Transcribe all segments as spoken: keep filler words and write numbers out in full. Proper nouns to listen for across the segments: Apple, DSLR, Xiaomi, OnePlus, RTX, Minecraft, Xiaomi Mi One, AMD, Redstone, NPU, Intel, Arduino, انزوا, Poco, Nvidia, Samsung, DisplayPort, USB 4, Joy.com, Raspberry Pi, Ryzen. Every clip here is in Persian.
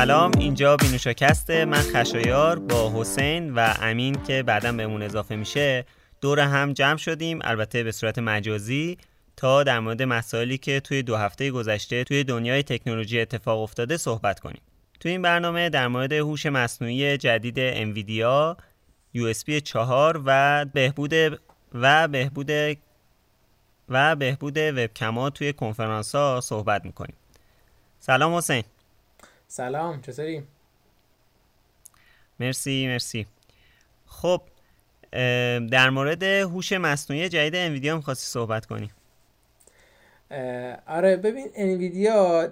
سلام، اینجا بینوشاکسته. من خشایار با حسین و امین که بعداً بهمون اضافه میشه دور هم جمع شدیم، البته به صورت مجازی، تا در مورد مسائلی که توی دو هفته گذشته توی دنیای تکنولوژی اتفاق افتاده صحبت کنیم. توی این برنامه در مورد هوش مصنوعی جدید انویدیا، یو اس بی چهار و بهبود و بهبود و بهبود وبکم‌ها توی کنفرانس‌ها صحبت می‌کنیم. سلام حسین. سلام، چطوری؟ مرسی مرسی. خب در مورد هوش مصنوعی جدید انویدیا می‌خواستی صحبت کنی. آره ببین، انویدیا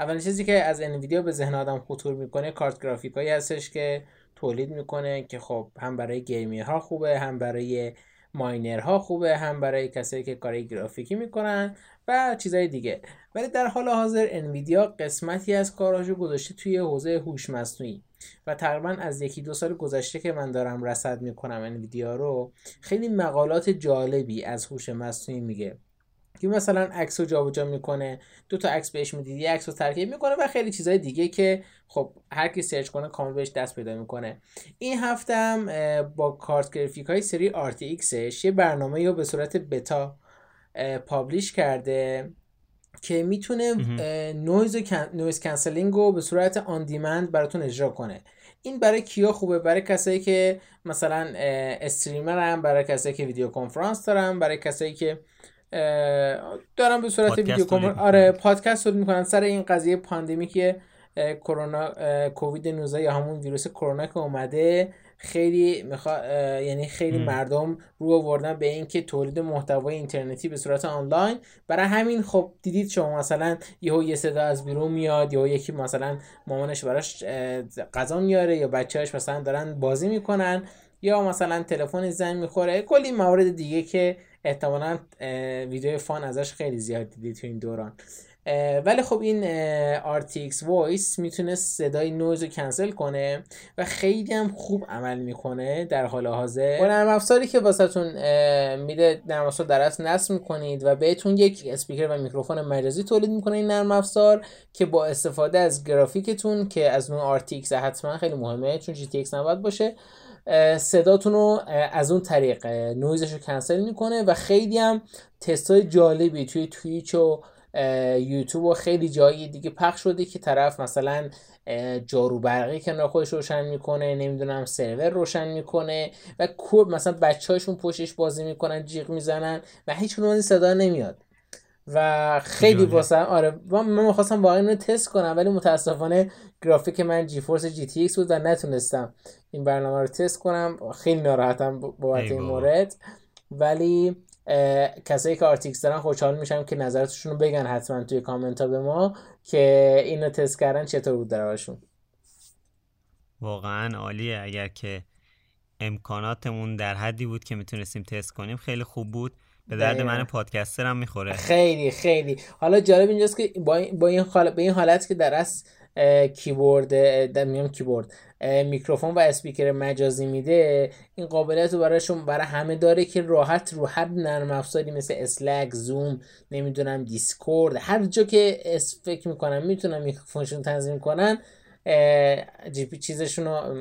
اولین چیزی که از انویدیا به ذهن آدم خطور می‌کنه کارت گرافیکایی هستش که تولید می‌کنه که خب هم برای گیمرها خوبه، هم برای ماینرها خوبه، هم برای کسایی که کارهای گرافیکی میکنن و چیزهای دیگه. ولی در حال حاضر انویدیا قسمتی از کاراشو گذاشته توی حوزه هوش مصنوعی و تقریبا از یکی دو سال گذشته که من دارم رصد میکنم انویدیا رو، خیلی مقالات جالبی از هوش مصنوعی میگه که مثلا عکسو جابجا میکنه، دو تا عکس بهش میدید یه عکسو ترکیب میکنه و خیلی چیزهای دیگه که خب هر کی سرچ کنه کامل بهش دست پیدا میکنه. این هفته هم با کارت گرافیکای سری آر تی ایکس یه برنامه‌ای رو به صورت بتا پابلش کرده که میتونه نویز نویز کانسلینگ رو به صورت آن دیمند براتون اجرا کنه. این برای کیا خوبه؟ برای کسایی که مثلا استریمرن، برای کسایی که ویدیو کنفرانس دارن، برای کسایی که دارم به صورت ویدیو کنفرانس آره پادکست رو میکنن سر این قضیه پاندمیک کرونا، کووید نوزده یا همون ویروس کرونا که اومده، خیلی میخوا... یعنی خیلی م. مردم رو آوردن به این که تولید محتوای اینترنتی به صورت آنلاین. برای همین خب دیدید شما مثلا یهو یه صدا از بیرون میاد، یهو یکی مثلا مامانش براش غذا میاره یا بچه‌اش مثلا دارن بازی میکنن، یا مثلا تلفن زنگ میخوره، کلی موارد دیگه که احتمالاً ویدیو فان ازش خیلی زیاد دیدید تو این دوران. ولی خب این آر تی ایکس Voice میتونه صدای نویز رو کنسل کنه و خیلی هم خوب عمل میکنه در حال حاضر. با نرم افزاری که واسهتون میده نرم افزار در اصل نصب میکنید و بهتون یک اسپیکر و میکروفون مجازی تولید میکنه این نرم افزار که با استفاده از گرافیکتون که از اون آر تی ایکس حتما خیلی مهمه چون جی تی ایکس نباید باشه، صداتون رو از اون طریق نویزش رو کنسل میکنه و خیلی هم تستای جالبی توی توییچ و یوتیوب و خیلی جایی دیگه پخش شده که طرف مثلا جاروبرقی کنار خودش روشن میکنه، نمیدونم سرور روشن میکنه و کوب مثلا بچه‌هاشون پشتش بازی میکنن، جیغ میزنن و هیچ کدوم از صدا نمیاد و خیلی واسه آره من می‌خواستم واقعا اینو تست کنم، ولی متاسفانه گرافیک من جیفورس جی تی ایکس بود و نتونستم این برنامه رو تست کنم. خیلی ناراحتم بابت این مورد، ولی کسایی که آر تی ایکس دارن خوشحال میشم که نظرتشون رو بگن حتما توی کامنت ها به ما که اینو تست کردن چطور بود دراشون. واقعا عالیه. اگر که امکاناتمون در حدی بود که میتونستیم تست کنیم خیلی خوب بود، به درد من پادکستر هم میخوره. خیلی خیلی حالا جالب اینجاست که با این با این حالت به این حالت که در اصل کیبورد میام کیبورد میکروفون و اسپیکر مجازی میده، این قابلیت رو براشون برای همه داره که راحت رو هر نرم افزاری مثل اسلک، زوم، نمیدونم دیسکورد، هر جا که فکر میکنم میتونم میکروفونشون تنظیم کنن، جی پی چیزشون رو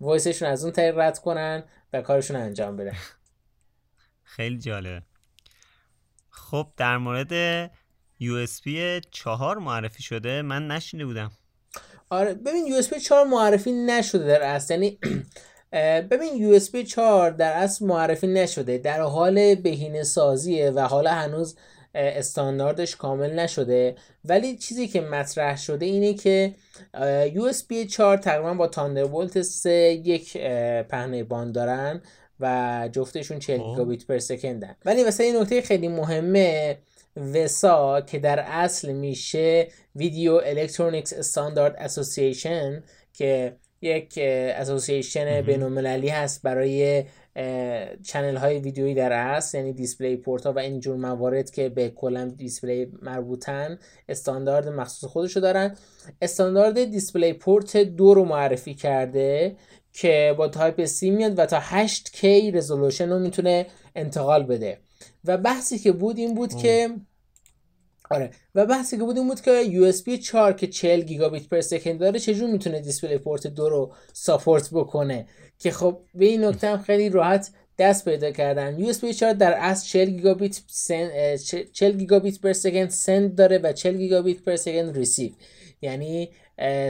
وایسشون از اون طریق رد کنن و کارشون انجام بده. خیلی جالبه. خب در مورد یو اس بی چهار معرفی شده، من نشنیده بودم. آره ببین یو اس بی چهار معرفی نشده در اصل، یعنی ببین یو اس بی چهار در اصل معرفی نشده، در حال بهینه سازیه و حالا هنوز استانداردش کامل نشده. ولی چیزی که مطرح شده اینه که یو اس بی چهار تقریبا با تاندربولت سه یک پهنه باند دارن و جفتشون چهل گیگابیت پر سکندن. ولی واسه این نکته خیلی مهمه، وسا که در اصل میشه ویدیو الکترونیکس استاندارد اسوسییشن که یک اسوسییشن بین‌المللی هست برای چنل های ویدیویی در اصل، یعنی دیسپلی پورت ها و اینجور موارد که به کلا دیسپلی مربوطن استاندارد مخصوص خودشو دارن. استاندارد دیسپلی پورت دو رو معرفی کرده که با تایپ سی میاد و تا هشت کی رزولوشن رو میتونه انتقال بده و بحثی که بود این بود آه. که آره و بحثی که بود این بود که یو اس بی چهار که چهل گیگابیت پر سکند داره چجور میتونه دیسپلی پورت دو رو ساپورت بکنه، که خب به این نکته هم خیلی راحت دست پیدا کردن. یو اس بی چهار در اصل چهل گیگابیت سن چهل گیگابیت پر سکند سند داره و چهل گیگابیت پر سکند ریسیو، یعنی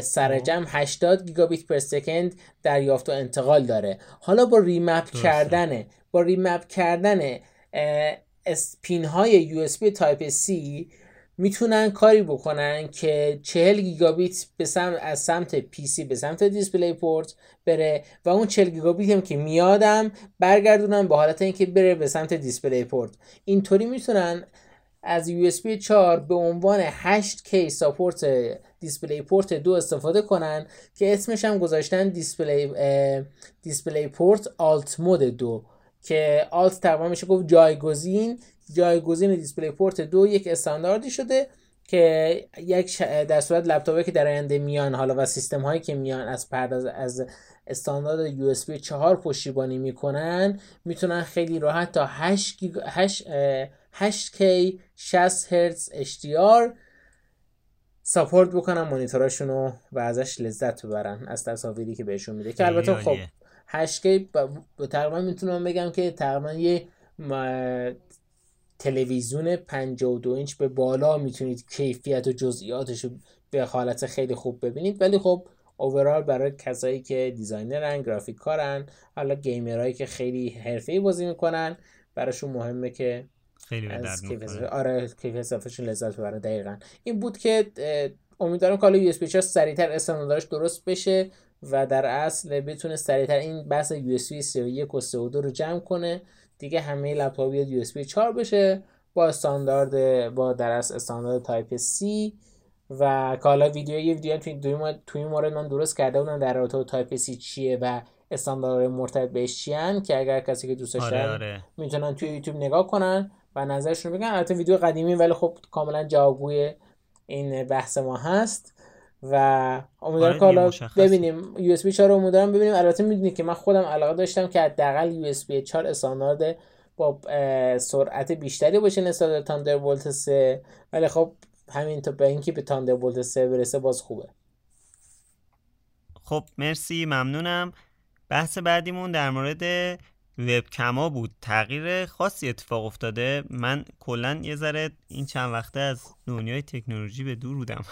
سرجم هشتاد گیگابیت پر سکند دریافت و انتقال داره. حالا با ریمپ کردن با ریمپ کردن پین های یو اس بی تایپ C میتونن کاری بکنن که چهل گیگابیت به سمت از سمت پی سی به سمت دیسپلی پورت بره و اون چهل گیگابیت هم که میادم برگردونن به حالت اینکه بره به سمت دیسپلی پورت. اینطوری میتونن از یو اس بی چهار به عنوان هشت کی ساپورت دیسپلی پورت دو استفاده کنن که اسمش هم گذاشتن دیسپلی دیسپلی پورت آلت مود دو، که آلت تقریبا میشه گفت جایگزین جایگزین دیسپلی پورت دو یک استانداردی شده که یک در صورت لپتاپی که در آینده میان حالا و سیستم هایی که میان از پرداز از استاندارد یو اس بی چهار پشتیبانی میکنن میتونن خیلی راحت تا هشت کی شصت هرتز اچ دی آر ساپورت بکنن مانیتوراشونو و ازش لذت ببرن از تصاویری که بهشون میده، که البته خب هشت کی با تقریبا میتونم بگم که تقریبا یه تلویزیون پنجاه و دو اینچ به بالا میتونید کیفیت و جزئیاتش رو به حالت خیلی خوب ببینید. ولی خب اوورال برای کسایی که دیزاینرن، گرافیک کارن، حالا گیمرایی که خیلی حرفه‌ای بازی میکنن براشون مهمه که خیلی به درد میخوره. آره کیفیت صفحه‌شون لذت ببره. دقیقاً این بود که امیدوارم کالا یو اس بی چهار سریعتر استانداردش درست بشه و در اصل بتونه سریعتر این بحث یو اس بی سی و یک و سی و دو رو جمع کنه دیگه، همه لپتاپ یه یو اس بی چهار بشه با استاندارد با در اصل استاندارد تایپ C. و کالا ویدیو یه ویدیو توی دو ما توی مورد من درست کرده بودم در رابطه با تایپ C چیه و استانداردهای مرتبط بهش چیان، که اگر کسی که دوست داشته آره آره. میتونن توی یوتیوب نگاه کنن و نظرشون رو بگن. البته ویدیو قدیمی ولی خب کاملا جوابگوی این بحث ما هست و امیدوارم که حالا ببینیم یو اس بی چهار رو امیدوارم ببینیم. البته میدونید که من خودم علاقه داشتم که حداقل یو اس بی چهار استاندارد با سرعت بیشتری باشه نسبت به تاندربولت سه، ولی خب همین تا به اینکه به تاندربولت سه برسه باز خوبه. خب مرسی، ممنونم. بحث بعدیمون در مورد وبکما بود. تغییر خاصی اتفاق افتاده؟ من کلا یه ذره این چند وقته از دنیای تکنولوژی به دور بودم.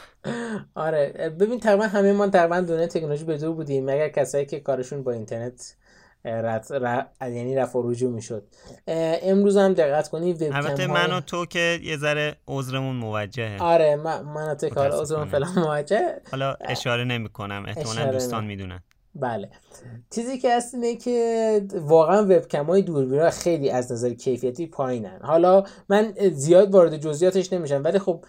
آره ببین تقریبا همه ما تقریبا دنیای تکنولوژی به دور بودیم مگر کسایی که کارشون با اینترنت رد رد یعنی رفع و رجوع میشد. امروز هم دقت کنی وبکم البته من و تو که یه ذره عذرمون موجهه. آره من من تو کار عذرمون فعلا موجهه، حالا اشاره نمی‌کنم، احتمالاً دوستان میدونن. بله چیزی که هست اینه که واقعا وبکم‌های دوربینا خیلی از نظر کیفیتی پایینن. حالا من زیاد وارد جزئیاتش نمیشم ولی خب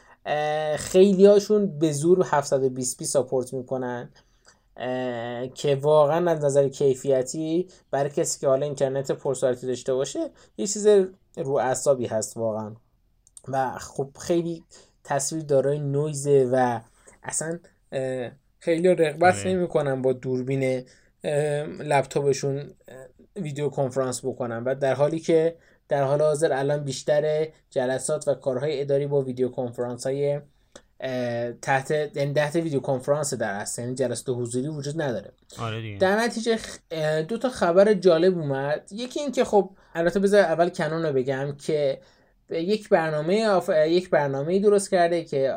خیلی هاشون به زور هفتصد و بیست پی ساپورت میکنن که واقعا از نظر کیفیتی برای کسی که حالا اینترنت پرسرعتی داشته باشه یه چیز رو اعصابی هست واقعا. و خب خیلی تصویر دارای نویزه و اصلا خیلی رقبت نمی‌کنن با دوربین لپتاپشون ویدیو کنفرانس بکنن، و در حالی که در حال حاضر الان بیشتر جلسات و کارهای اداری با ویدیو کنفرانس‌های تحت یعنی تحت ویدیو کنفرانس در اصل، یعنی جلسات حضوری وجود نداره. آره دیگه. در نتیجه دو تا خبر جالب اومد. یکی این که خب البته بذار اول کنون رو بگم که یک برنامه آف... یک برنامه‌ای درست کرده که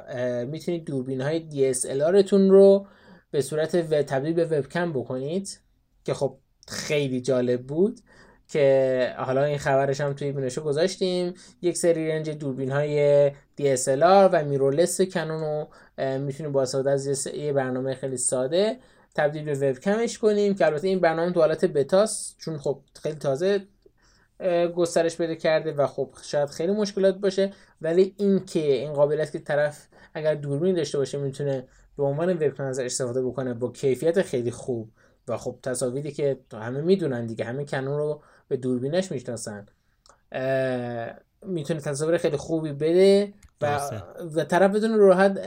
میتونید دوربین‌های دی اس ال آر تون رو به صورت و... تبدیل به وبکم بکنید، که خب خیلی جالب بود که حالا این خبرش هم توی بینشو گذاشتیم. یک سری رنج دوربین‌های دی اس ال آر و میرورلس کنون رو میتونید با استفاده از یه برنامه خیلی ساده تبدیل به وبکمش کنیم، که البته این برنامه تو حالت بتاست چون خب خیلی تازه گسترش پیدا کرده و خب شاید خیلی مشکلات باشه، ولی این که این قابلیت که طرف اگر دوربین داشته باشه میتونه به عنوان وبکم ازش استفاده بکنه با کیفیت خیلی خوب و خب تصاویری که همه میدونن دیگه، همه کنون رو به دوربینش میشناسن، میتونه تصاویر خیلی خوبی بده و و طرف بدون راحت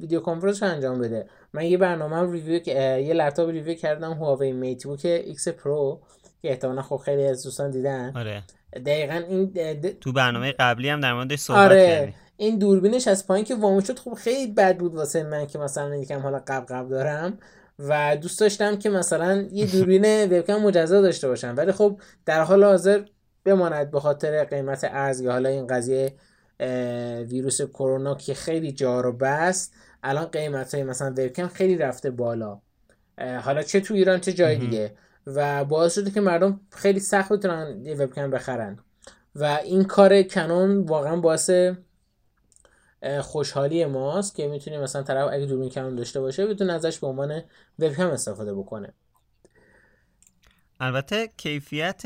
ویدیو کنفرانس انجام بده. من یه برنامه ریویو یه لپتاپ ریویو کردم، هواوی میت بوک ایکس پرو، که احتمالا خب خیلی از دوستان دیدن. آره. دقیقاً این د... تو برنامه قبلی هم در موردش صحبت کردیم. آره. این دوربینش از پایین که وامو شد خب خیلی بد بود واسه من که مثلا یکم حالا قبقب دارم و دوست داشتم که مثلا یه دوربین وبکم مجزا داشته باشم، ولی خب در حال حاضر بماند به خاطر قیمت ارز یا حالا این قضیه ویروس کرونا که خیلی جا رو بست. الان قیمت‌های مثلا وبکم خیلی رفته بالا، حالا چه تو ایران چه جای دیگه، و باعث شده که مردم خیلی سخت بتونن یه وبکم بخرن و این کار کنون واقعا باعث خوشحالی ماست که میتونی مثلا طرف اگه دوربین کنون داشته باشه بتونه ازش به عنوان وبکم استفاده بکنه. البته کیفیت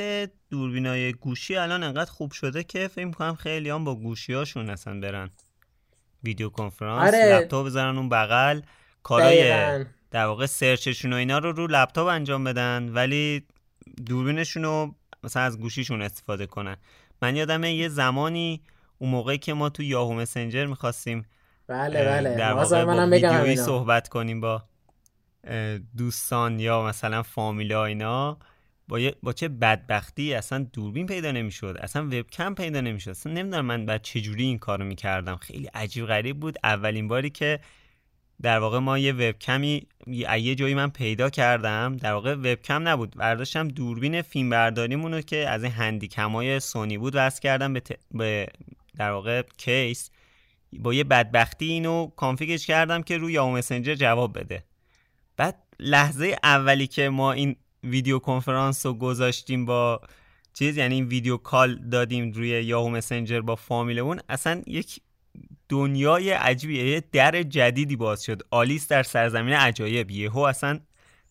دوربینای گوشی الان انقدر خوب شده که فکر می‌کنم خیلی هم با گوشی‌هاشون اصلا برن ویدیو کنفرانس، آره. لپتاپ بذارن اون بغل، کارای در واقع سرچشون و اینا رو رو لپتاپ انجام بدن ولی دوربینشون رو مثلا از گوشیشون استفاده کنن. من یادمه یه زمانی اون موقعی که ما تو یاهو مسنجر می‌خواستیم بله بله در واقع منم بگم صحبت کنیم با دوستان یا مثلا فامیلا اینا، با, با چه بدبختی اصلا دوربین پیدا نمیشد، اصلا وبکم پیدا نمیشد، اصلا نمیدونم من بعد چجوری این کارو میکردم، خیلی عجیب غریب بود. اولین باری که در واقع ما یه وبکمی یه جایی من پیدا کردم، در واقع وبکم نبود، برداشتم دوربین فیلم برداریمونو که از این هندیکمای سونی بود وصل کردم به, ت... به در واقع کیس، با یه بدبختی اینو کانفیگش کردم که روی یاهو مسنجر جواب بده. بعد لحظه اولی که ما این ویدیو کنفرانس رو گذاشتیم با چیز، یعنی این ویدیو کال دادیم روی یاهو مسنجر با فامیلمون، اصلا یک دنیای عجیبیه، یه در جدیدی باز شد، آلیس در سرزمین عجایب، یهو اصلا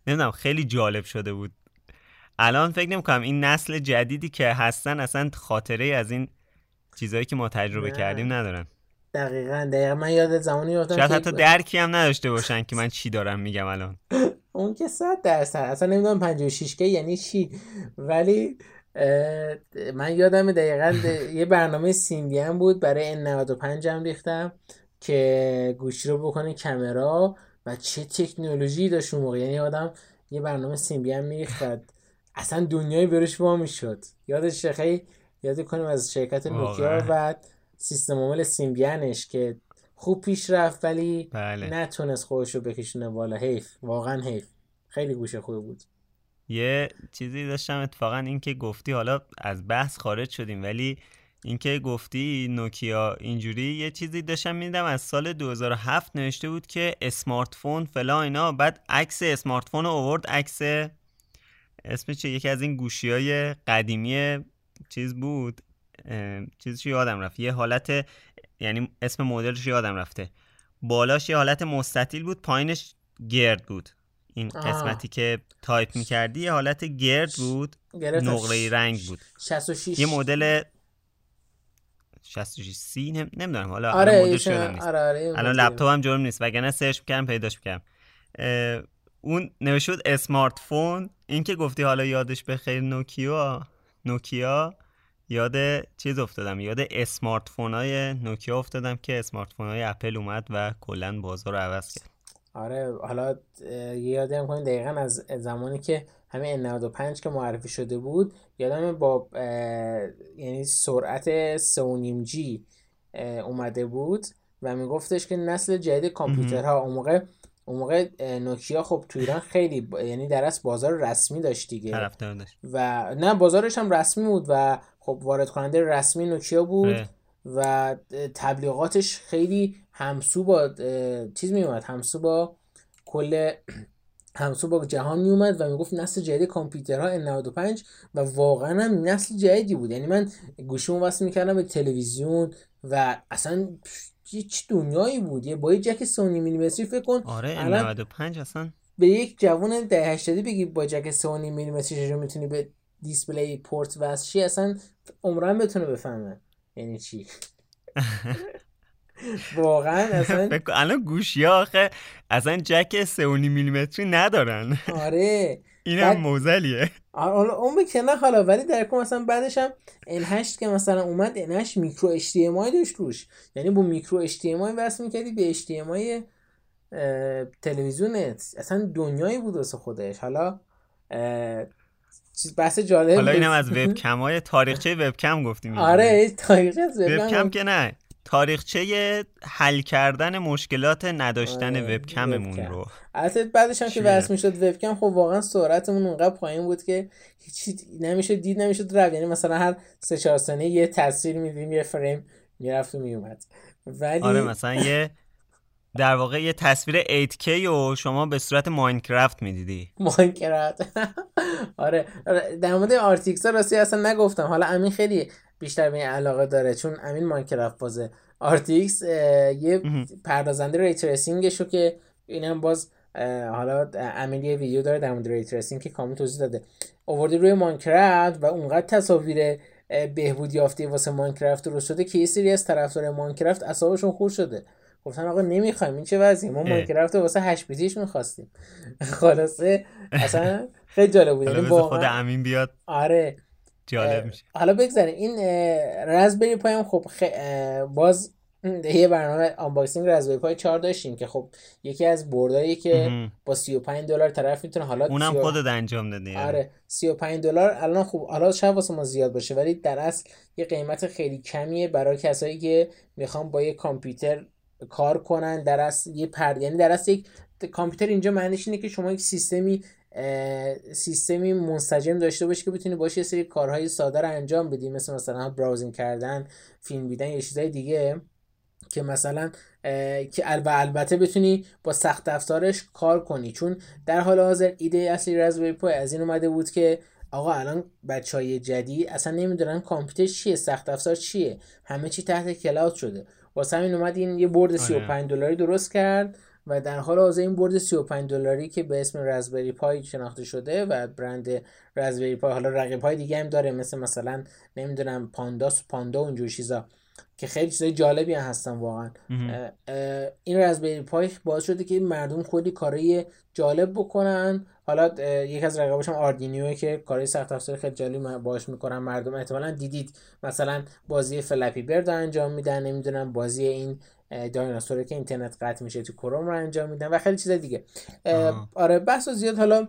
نمیدونم خیلی جالب شده بود. الان فکر نمی‌کنم این نسل جدیدی که هستن اصلا خاطره از این چیزایی که ما تجربه نه. کردیم ندارن. دقیقاً دقیقاً من یاد زمانی افتادم شاید حتی درکی هم نداشته باشن که من چی دارم میگم الان. اون که صد درصد اصلا نمیدونم پنجاه و شش کی یعنی چی، ولی من یادم دقیقاً یه برنامه سیمبی هم بود برای ان نود و پنج هم ریختم که گوشی رو بکنه کامرا و چه تکنولوژی داشت اون موقع، یعنی آدم یه برنامه سیمبی هم می‌ریخت اصلا دنیای برش وا میشد. یادش خیلی یاد کنیم از شرکت نوکیا و سیستم عامل سیمبیانش که خوب پیش رفت ولی بله. نتونست خودشو بکشونه بالا، حیف، واقعا حیف، خیلی گوشه خوب بود. یه چیزی داشتم اتفاقا، این که گفتی حالا از بحث خارج شدیم ولی این که گفتی نوکیا اینجوری، یه چیزی داشتم میدم از سال دو هزار و هفت نوشته بود که اسمارت فون فلان اینا، بعد عکس اسمارت فون رو آورد، عکس اسم چه یکی از این گوشی‌های قدیمی چیز بود، چیزش یادم رفت، یه حالت یعنی اسم مدلش یادم رفته، بالاش یه حالت مستطیل بود پایینش گرد بود، این آه. قسمتی که تایپ می‌کردی یه حالت گرد بود، نقره‌ای رنگ بود، شصت و شش یه مدل شصت و شش سی نم... نمیدونم حالا آره الان مدل شده نیست، آره آره الان لپتاپم جرم نیست وگرنه سرچ می‌کردم پیداش می‌کردم. اون نوشته بود اسمارت فون، این که گفتی حالا یادش به خیر نوکیا، نوکیا یاد چیز افتادم، یاد اسمارت فونای نوکیا افتادم که اسمارت فونای اپل اومد و کلا بازار رو عوض کرد. آره حالا یادم کنید دقیقاً از زمانی که همین ان نود و پنج که معرفی شده بود، یادم با یعنی سرعت سه و نیم جی اومده بود و میگفتش که نسل جدید کامپیوترها. اون موقع اون موقع نوکیا خب تو ایران خیلی با... یعنی درست بازار رسمی داشت دیگه، طرفدار داشت و نه بازارش هم رسمی بود و خب وارد کننده رسمی نوکیا بود اه. و تبلیغاتش خیلی همسو با چیز می اومد، همسو با کل همسو با جهان می اومد و می گفت نسل جدید کامپیوترها ان نود و پنج و واقعا هم نسل جدیدی بود. یعنی من گوشیمو وصل میکردم به تلویزیون و اصلا هیچ دنیایی بود، یه با یه جک سونی میلیمتری فکر کن، آره ان نود و پنج اصلا به یک جوان ده هشتادی بگی با جک سونی میلیمتری چجوری میتونی به دیسپلی پورت وصل شی، اصلا عمرن بتونه بفهمه یعنی چی. واقعا اصلا فکر الان گوشی‌ها آخه اصلا جک سه و نیم میلیمتری ندارن. آره اینم بعد... موزلیه. آره اون به کنه حالا، ولی در کم مثلا بعدش هم ان هشت که مثلا اومد، ان هشت میکرو اچ تی ام آی داشت روش، یعنی با میکرو اچ تی ام آی وصل می‌کردی به اچ تی ام آی اه... تلویزیونت، اصلا دنیایی بود واسه خودش. حالا اه... چیز بحث جالب، حالا اینم از وبکم‌های تاریخچه وبکم گفتیم. آره تاریخچه وبکم وبکم که نه تاریخچه حل کردن مشکلات نداشتن وبکممون رو. البته بعدش هم که وصل میشد وبکم، خب واقعا سرعتمون اونقدر پایین بود که هیچی نمیشد دید، نمیشد رفت. یعنی مثلا هر سه چهار ثانیه یه تصویر میدیم، یه فریم میرفت و میومد. ولی آره مثلا یه در واقع یه تصویر هشت کی رو شما به صورت ماینکرافت میدیدی. ماینکرافت. آره در مورد آر تی ایکس راستی اصلا نگفتم. حالا امین خیلی بیشتر به این علاقه داره چون امین ماینکرافت بازه. آر تی ایکس یه پردازنده ری تریسینگش رو که اینم باز حالا امین ویدیو داره در مورد ری تریسینگ که کامل توضیح داده، آورده روی ماینکرافت و اونقدر تصاویر بهبود یافته واسه ماینکرافت درست شده که یه سری از طرفدار ماینکرافت اعصابشون خورد شده، گفتن آقا نمیخوایم، این چه وضعیه، ما ماینکرافت واسه هشت بیتیش می‌خواستیم. خلاصه اصلا خیلی جالب بود. یعنی خود امین بیاد آره جالب میشه. حالا بگذاریم این رزبری پایم. خب خ... باز یه برنامه آنباکسینگ رزبری پای چهار داشتیم که خب یکی از بردایی که با سی و پنج دلار طرف میتونه، حالا اونم سی و... خودت انجام دادی. آره سی و پنج دلار الان خوب، حالا شاید واسه ما زیاد باشه ولی در اصل یه قیمت خیلی کمیه برای کسایی که میخوان با یه کامپیوتر کار کنن. در اصل یه پر یعنی در اصل یک کامپیوتر اینجا معنیش اینه که شما یک سیستمی سیستمی منسجم داشته باشی که بتونی باشه یه سری کارهای ساده رو انجام بدی، مثل مثلا براوزینگ کردن، فیلم دیدن، یه چیزای دیگه که مثلا که البته بتونی با سخت افزارش کار کنی. چون در حال حاضر ایده اصلی رزبری پای از این اومده بود که آقا الان بچهای جدید اصلا نمیدونن کامپیوتر چیه، سخت افزار چیه، همه چی تحت کلاود شده. واسه همین اومد این یه برد سی و پنج دلاری درست کرد و در حال حاضر این برد سی و پنج دلاری که به اسم رزبری پای شناخته شده و برند رزبری پای، حالا رقیب‌های دیگه هم داره مثل مثلا نمیدونم پانداس، پاندا و اونجور چیزا که خیلی چیزای جالبی هستن واقعا. اه اه این رزبری پای باعث شده که مردم کلی کارای جالب بکنن. حالا یکی از رقیباش هم آردینیو که کارای سخت افزار خیلی جالب باهاش میکنن. مردم احتمالاً دیدید مثلا بازی فلپی برد انجام میدن، نمیدونم بازی این دایناسوری که اینترنت قطع میشه تو کروم رو انجام میدن و خیلی چیزای دیگه. آره بحثو زیاد حالا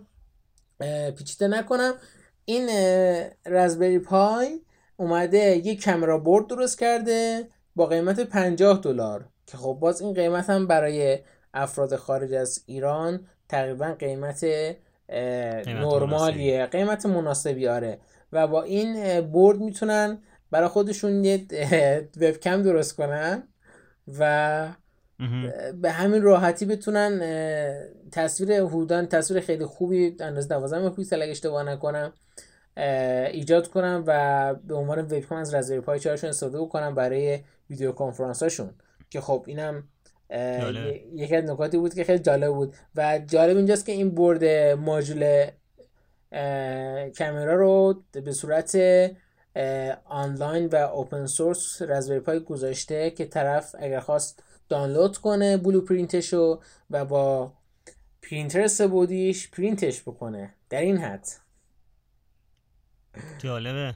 پیچیده نکنم. این رزبری پای اومده یه کامرا بورد درست کرده با قیمت پنجاه دلار که خب باز این قیمت هم برای افراد خارج از ایران تقریبا قیمت, قیمت نرمالیه، مناسب. قیمت مناسبی آره. و با این بورد میتونن برای خودشون یه وبکم درست کنن و به همین راحتی بتونن تصویر حدوداً تصویر خیلی خوبی اندازه دوازده مگاپیکسل اگه اشتباه نکنم ایجاد کنم و به عنوان وبکم از رزبری پای چهار شون استفاده بکنم برای ویدیو کنفرانس هاشون که خب اینم یکی از نکاتی بود که خیلی جالب بود. و جالب اینجاست که این بورد ماژول کامرا رو به صورت آنلاین و اوپن سورس رزبری پای گذاشته که طرف اگر خواست دانلود کنه بلوپرینتشو و با پرینتر سه‌بعدیش پرینتش بکنه. در این حد جالبه.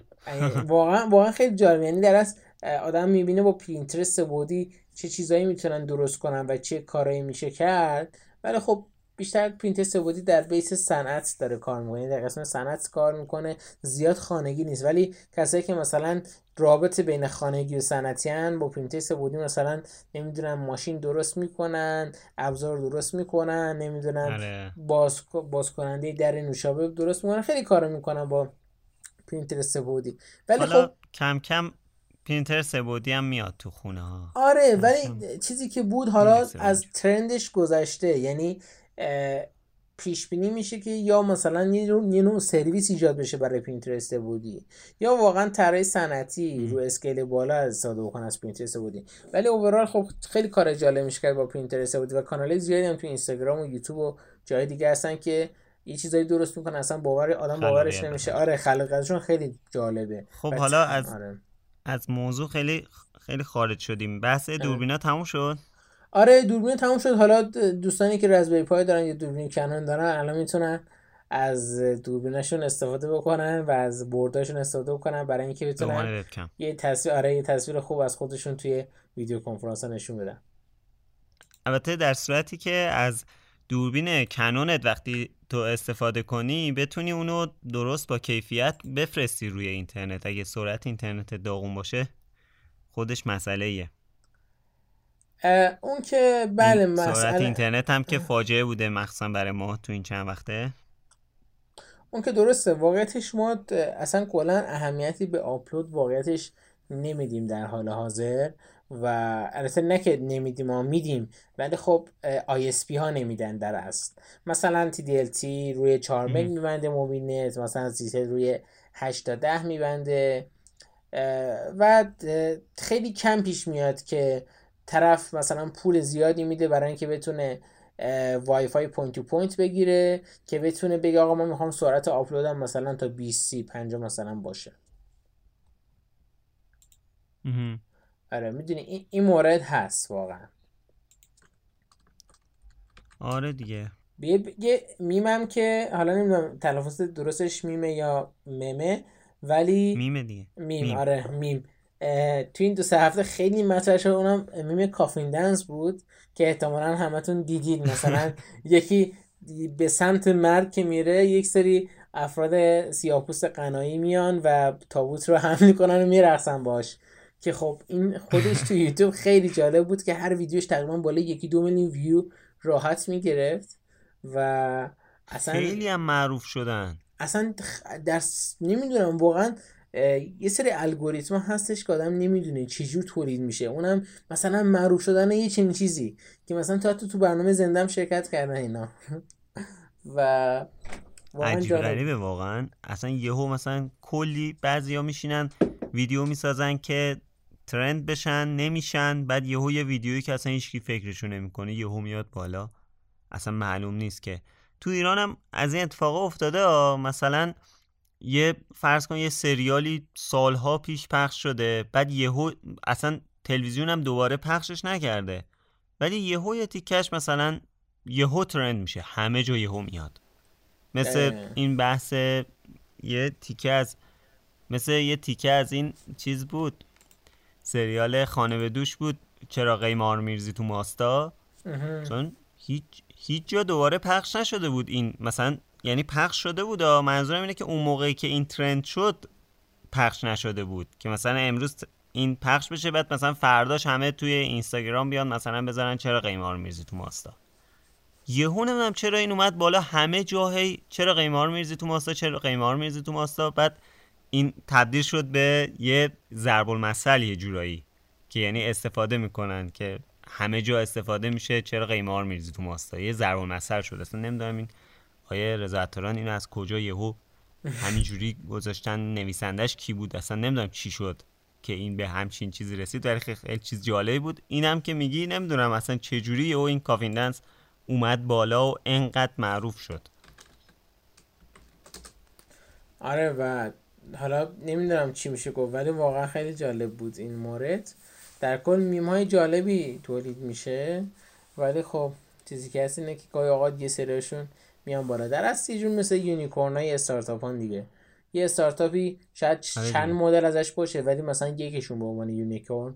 واقعا واقعا خیلی جالبه. یعنی در اصل آدم میبینه با پرینتر سه‌بعدی چه چیزایی میتونن درست کنن و چه کارایی میشه کرد. ولی خب بیشتر پرینتر سه‌بعدی در بیس صنعت داره کار میکنه، در قسمت صنعت کار میکنه، زیاد خانگی نیست. ولی کسایی که مثلا رابطه بین خانگی و صنعتی ان با پرینتر سه‌بعدی مثلا نمیدونن ماشین درست میکنن، ابزار درست میکنن، نمیدونن باز باز کننده در نوشابه درست میکنن، خیلی کارا میکنن با پرینتر سه‌بعدی. ولی خب کم کم پرینتر سه‌بعدی هم میاد تو خونه ها. آره ولی چیزی که بود حالا از ترندش گذشته. یعنی پیش بینی میشه که یا مثلا یه نوع سرویس ایجاد بشه برای پرینتر سه‌بعدی یا واقعا طراحی صنعتی رو اسکیل بالا استفاده بکنه از پرینتر سه‌بعدی. ولی اوورال خب خیلی کار جالب میشه کرد با پرینتر سه‌بعدی و کانالای زیادی هم تو اینستاگرام و یوتیوب و جای دیگه هستن که یه چیزایی درست میکنه اصلا باور آدم باورش نمیشه. آره خلقتشون خیلی جالبه. خب حالا از آره. از موضوع خیلی خیلی خارج شدیم. بحث دوربینا تموم شد. آره دوربین تموم شد. حالا دوستانی که رزبری پای دارن یا دوربین کنان دارن الان میتونن از دوربینشون استفاده بکنن و از برداشون استفاده بکنن برای اینکه بتونن یه تصویر آره یه تصویر خوب از خودشون توی ویدیو کنفرانس نشون بدن. البته در صورتی که از دوربین کنونت وقتی تو استفاده کنی بتونی اونو درست با کیفیت بفرستی روی اینترنت. اگه سرعت اینترنت داغون باشه خودش مسئله ایه. اون که بله مسئله سرعت اینترنت هم که فاجعه بوده مخصوصا برای ما تو این چند وقته. اون که درسته، واقعیتش ما اصلا کلا اهمیتی به آپلود واقعیتش نمیدیم در حال حاضر، و البته نه که نمیدیم، ما میدیم ولی خب آی اس پی ها نمیدن در اصل. مثلا تی دی ال تی روی چهار مگ میبنده موبینت، مثلا زیتل روی هشت تا ده میبنده، و خیلی کم پیش میاد که طرف مثلا پول زیادی میده برای اینکه بتونه وای فای پوینت تو پوینت بگیره که بتونه بگه آقا من میخوام سرعت آپلودم مثلا تا بیست سی پنجاه مثلا باشه. آره میدونی این ای مورد هست واقعا. آره دیگه یه میمم که حالا نمیدونم تلفظ درستش میمه یا ممه، ولی میمه دیگه میم, میم. آره میم تو این دو سه هفته خیلی مطرح شد، اونم میم کافین دنس بود که احتمالا همتون دیدید. مثلا یکی به سمت مرگ که میره یک سری افراد سیاه‌پوست قنایی میان و تابوت رو حمل میکنن و میرقصن باش، که خب این خودش تو یوتیوب خیلی جالب بود که هر ویدیوش تقریبا بالای یکی دو میلیون ویو راحت میگرفت و اصلا خیلی هم معروف شدن. اصلا در نمیدونم واقعا یه سری الگوریتم هستش که آدم نمیدونه چجور تولید میشه، اونم مثلا معروف شدن یه چنین چیزی که مثلا تا تو تو برنامه زندم شرکت کردن اینا و عجیب غریبه واقعا. اصلا یهو مثلا کلی بعضیا میشینن ویدیو میسازن که ترند بشن، نمیشن، بعد یهو یه ویدیویی که اصلا هیچ کی فکرشو نمیکنه یهو میاد بالا، اصلا معلوم نیست. که تو ایران هم از این اتفاقا افتاده، مثلا یه فرض کن یه سریالی سالها پیش پخش شده، بعد یهو اصلا تلویزیون هم دوباره پخشش نکرده، ولی یهو یه تیکش مثلا یهو ترند میشه، همه جا یهو میاد. مثل این بحث یه تیکه از مثل یه تیکه از این چیز بود، سریال خانه به دوش بود، چراغه مارمیرزی تو ماستا، چون هیچ هیچ جا دوباره پخش نشده بود. این مثلا یعنی پخش شده بود، منظورم اینه که اون موقعی که این ترند شد پخش نشده بود، که مثلا امروز این پخش بشه بعد مثلا فرداش همه توی اینستاگرام بیان مثلا بذارن چرا قیمار میرزی تو ماستا. یهو نمیدونم چرا این اومد بالا، همه جا هی چرا قیمار میرزی تو ماستا، چرا قیمار میرزی تو ماستا. بعد این تبدیل شد به یه ضرب المثل یه جورایی، که یعنی استفاده میکنن که همه جا استفاده میشه چرا قیمار میرزی تو ماستا، یه ضرب المثل شد. اصلا نمیدونم این آیه رضاعتران اینو از کجا یهو همینجوری گذاشتن، نویسندش کی بود اصلا نمیدونم چی شد که این به همچین چیزی رسید، ولی خیلی چیز جالبی بود. اینم که میگی نمیدونم اصلا چه جوری یهو این کافین دنس اومد بالا و انقدر معروف شد. آره و حالا نمیدونم چی میشه گفت، ولی واقعا خیلی جالب بود این مورد. در کل میم‌های جالبی تولید میشه، ولی خب چیزی که هست اینه که گاهی اوقات یه سریشون میان بالا، در اصل یه جور مثل یونیکورن های استارتاپ ها دیگه. یه استارتاپی شاید چند مدل ازش باشه، ولی مثلا یکیشون به عنوان یونیکورن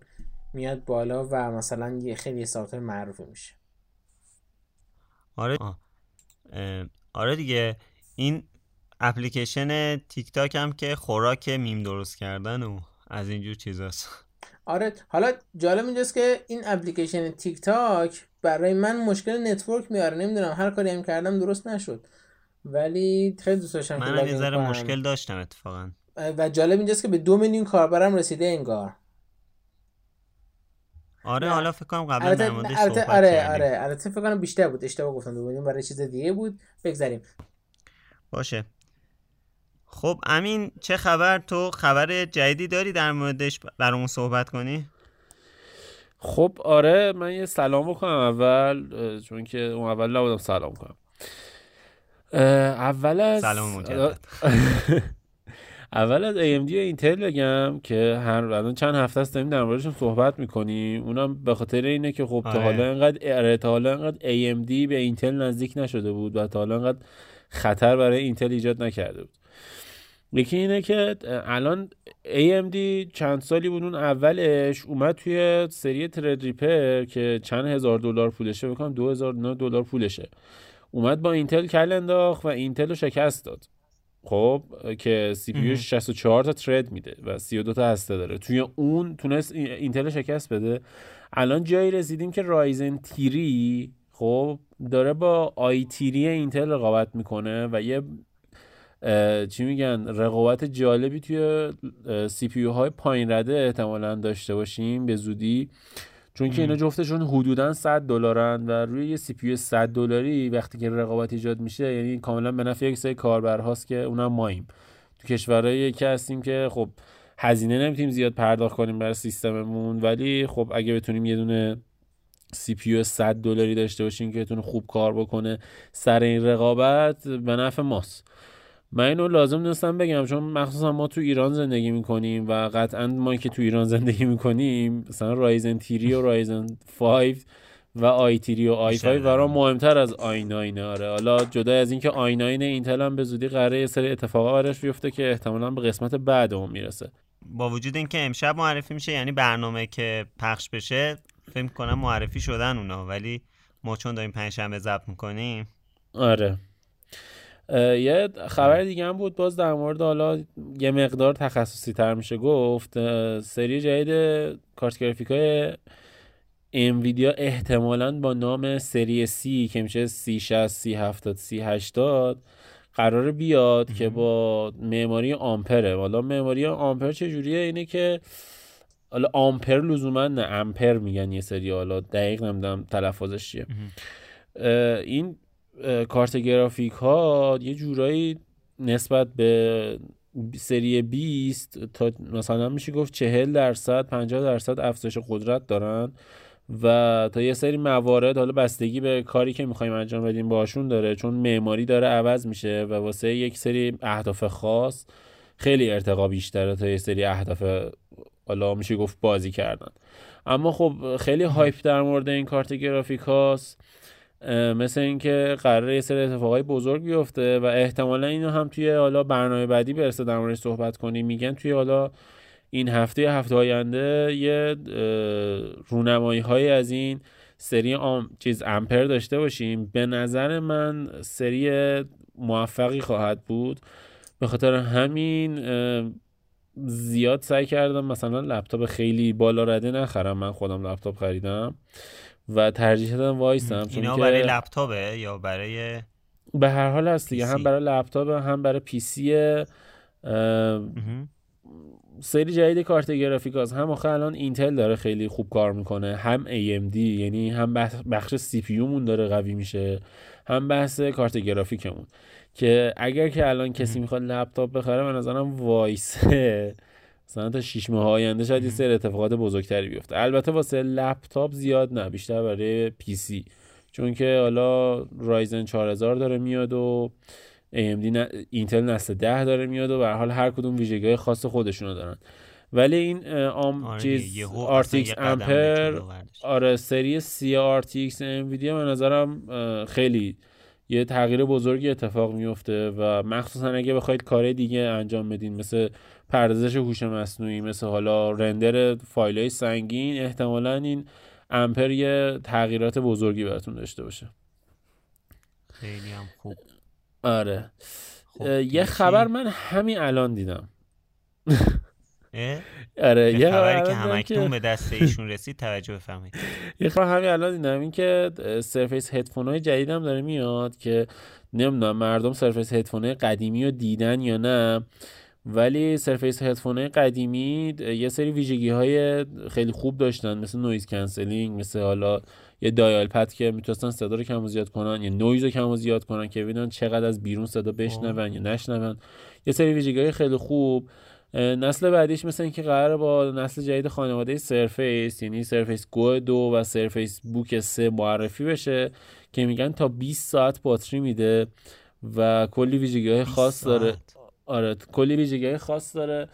میاد بالا و مثلا یه خیلی استارتاپ معروف میشه. آره آره دیگه. این اپلیکیشن تیک تاک هم که خوراک میم درست کردن و از اینجور چیزاست. آره حالا جالب اینجاست که این اپلیکیشن تیک تاک برای من مشکل نتورک میاره، نمیدونم هر کاری هم کردم درست نشد، ولی خیلی دوست داشتم. من یه ذره مشکل داشتم اتفاقا، و جالب اینجاست که به دو میلیون کاربرم رسیده انگار. آره حالا فکر کنم قبلا در موردش صحبت کردیم. آره آره البته فکر کنم بیشتر بود، اشتباه گفتم، دو میلیون برای چیز دیگه بود. بگذریم. باشه خب امین چه خبر؟ تو خبر جدیدی داری در موردش برامون صحبت کنی؟ خب آره من یه سلام بکنم اول، چون که اون اول نبودم. سلام کنم اول از سلام مجدد اول از ای ام دی و اینتل بگم که هر چند هفته است داریم در موردشون صحبت میکنیم. اونم به خاطر اینه که خب تا حالا اینقدر تا حالا اینقدر ای ام دی به اینتل نزدیک نشده بود و تا حالا اینقدر خطر برای اینتل ایجاد نکرده بود. یکی اینه که الان ای ام دی چند سالی بود اون اولش اومد توی سری تردریپر که چند هزار دلار پولشه، بکنم دو هزار دلار پولشه، اومد با اینتل کل انداخت و اینتل رو شکست داد. خب که سی پی یو شصت و چهار تا ترد میده و سی و دو تا هسته داره. توی اون تونست اینتل شکست بده. الان جایی رسیدیم که رایزن تیری خب داره با آی تیری اینتل رقابت میکنه و یه چی میگن رقابت جالبی توی سی پی یو های پایین رده احتمالاً داشته باشیم به زودی، چون که اینا جفتشون حدوداً صد دلارن و روی یه سی پی یو صد دلاری وقتی که رقابت ایجاد میشه یعنی کاملاً به نفع یک سری کاربرهاست که اونم ماییم. تو کشورایی که هستیم که خب هزینه نمیتونیم زیاد پرداخت کنیم برای سیستممون، ولی خب اگه بتونیم یه دونه سی پی یو صد دلاری داشته باشیم که بتونه خوب کار بکنه سر این رقابت به نفع ماست. من اینو لازم دونستم بگم چون مخصوصا ما تو ایران زندگی میکنیم و قطعا ما که تو ایران زندگی میکنیم مثلا رایزن تیری و رایزن پنج و آی تیری و آی فایو برای مهمتر از آی ناین. آره حالا جدا از این که آی ناین اینتل هم به زودی قراره یه سری اتفاقا براش بیفته که احتمالاً به قسمت بعدمون میرسه. با وجود اینکه امشب معرفی میشه یعنی برنامه که پخش بشه فکر کنم معرفی شدن اونا، ولی ما چون داریم پنج شنبه ضبط میکنیم. آره یه خبر دیگه هم بود باز در مورد، حالا یه مقدار تخصصی تر میشه گفت، سری جدید کارت گرافیکای انویدیا احتمالاً با نام سری سی که میشه سی شصت، سی هفتاد، سی هشتاد قرار بیاد که با معماری آمپره. حالا معماری آمپر چجوریه؟ اینه که حالا آمپر لزوما نه، امپر میگن یه سری، حالا دقیق نمیدونم تلفظش چیه. این کارت گرافیک ها یه جورایی نسبت به سری بیست تا مثلا میشه گفت چهل درصد پنجاه درصد افزایش قدرت دارن و تا یه سری موارد حالا بستگی به کاری که میخوایم انجام بدیم باشون داره، چون معماری داره عوض میشه و واسه یک سری اهداف خاص خیلی ارتقا بیشتره تا یه سری اهداف حالا میشه گفت بازی کردن. اما خب خیلی هایپ در مورد این کارت گرافیک هاست، مثل اینکه قراره یه سری اتفاقای بزرگ بیفته و احتمالا اینو هم توی حالا برنامه بعدی برسه در موردش صحبت کنیم. میگن توی حالا این هفته یا هفته آینده یه رونمایی های از این سری آم... چیز امپر داشته باشیم. به نظر من سری موفقی خواهد بود، به خاطر همین زیاد سعی کردم مثلا لپتاپ خیلی بالا رده نخرم. من خودم لپتاپ خریدم و ترجیح دادم وایسم. اینا برای لپتاپه یا برای به هر حال هست دیگه، هم برای لپتاپ هم برای پی سی. سری جدید کارت گرافیک هست، هم آخه الان اینتل داره خیلی خوب کار میکنه، هم ای ام دی، یعنی هم بخش سی پی یو مون داره قوی میشه هم بحث کارت گرافیکمون، که اگر که الان کسی میخواد لپتاپ بخره به نظرم وایسه مثلا تا شش ماه آینده شاید یه سری اتفاقات بزرگتری بیفته. البته واسه لپتاپ زیاد نه، بیشتر برای پی سی، چون که حالا رایزن چهار هزار داره میاد و ای ام دی ن... اینتل نسل ده داره میاد و به هر حال هر کدوم ویژگی‌های خاص خودشونو دارن. ولی این آم آره چیز آر تی ایکس امپر، آره سری سی آر تی ایکس انویدیا به نظرم خیلی یه تغییر بزرگی اتفاق میفته و مخصوصا اگه بخواید کار دیگه انجام بدین مثل پردازش هوش مصنوعی، مثل حالا رندر فایل‌های سنگین، احتمالاً این امپر یه تغییرات بزرگی براتون داشته باشه. خیلی هم خوب. آره یه خبر من همین الان دیدم آره یه خبری که همکنون به دست ایشون رسید توجه بفرمایید. یه خبر همین الان دیدم، این که سرفیس هدفون های جدید هم داره میاد که نمیدونم مردم سرفیس هدفون های قدیمی رو دیدن یا نه، ولی سرفیس هدفون های قدیمی یه سری ویژگی های خیلی خوب داشتن مثل نویز کنسلینگ، مثل حالا یه دایال پد که میتونستن صدا رو کم و زیاد کنن یا نویز رو کم و زیاد کنن که ببینن چقدر از بیرون صدا بشنون یا نشنون. یه سری ویژگی های خیلی خوب. نسل بعدیش مثل اینکه قراره با نسل جدید خانواده سرفیس یعنی سرفیس گو دو و سرفیس بوک سه معرفی بشه که میگن تا بیست ساعت باتری میده و کلی ویژگی‌های خاص داره. آره کلی ویژگی‌های خاص داره.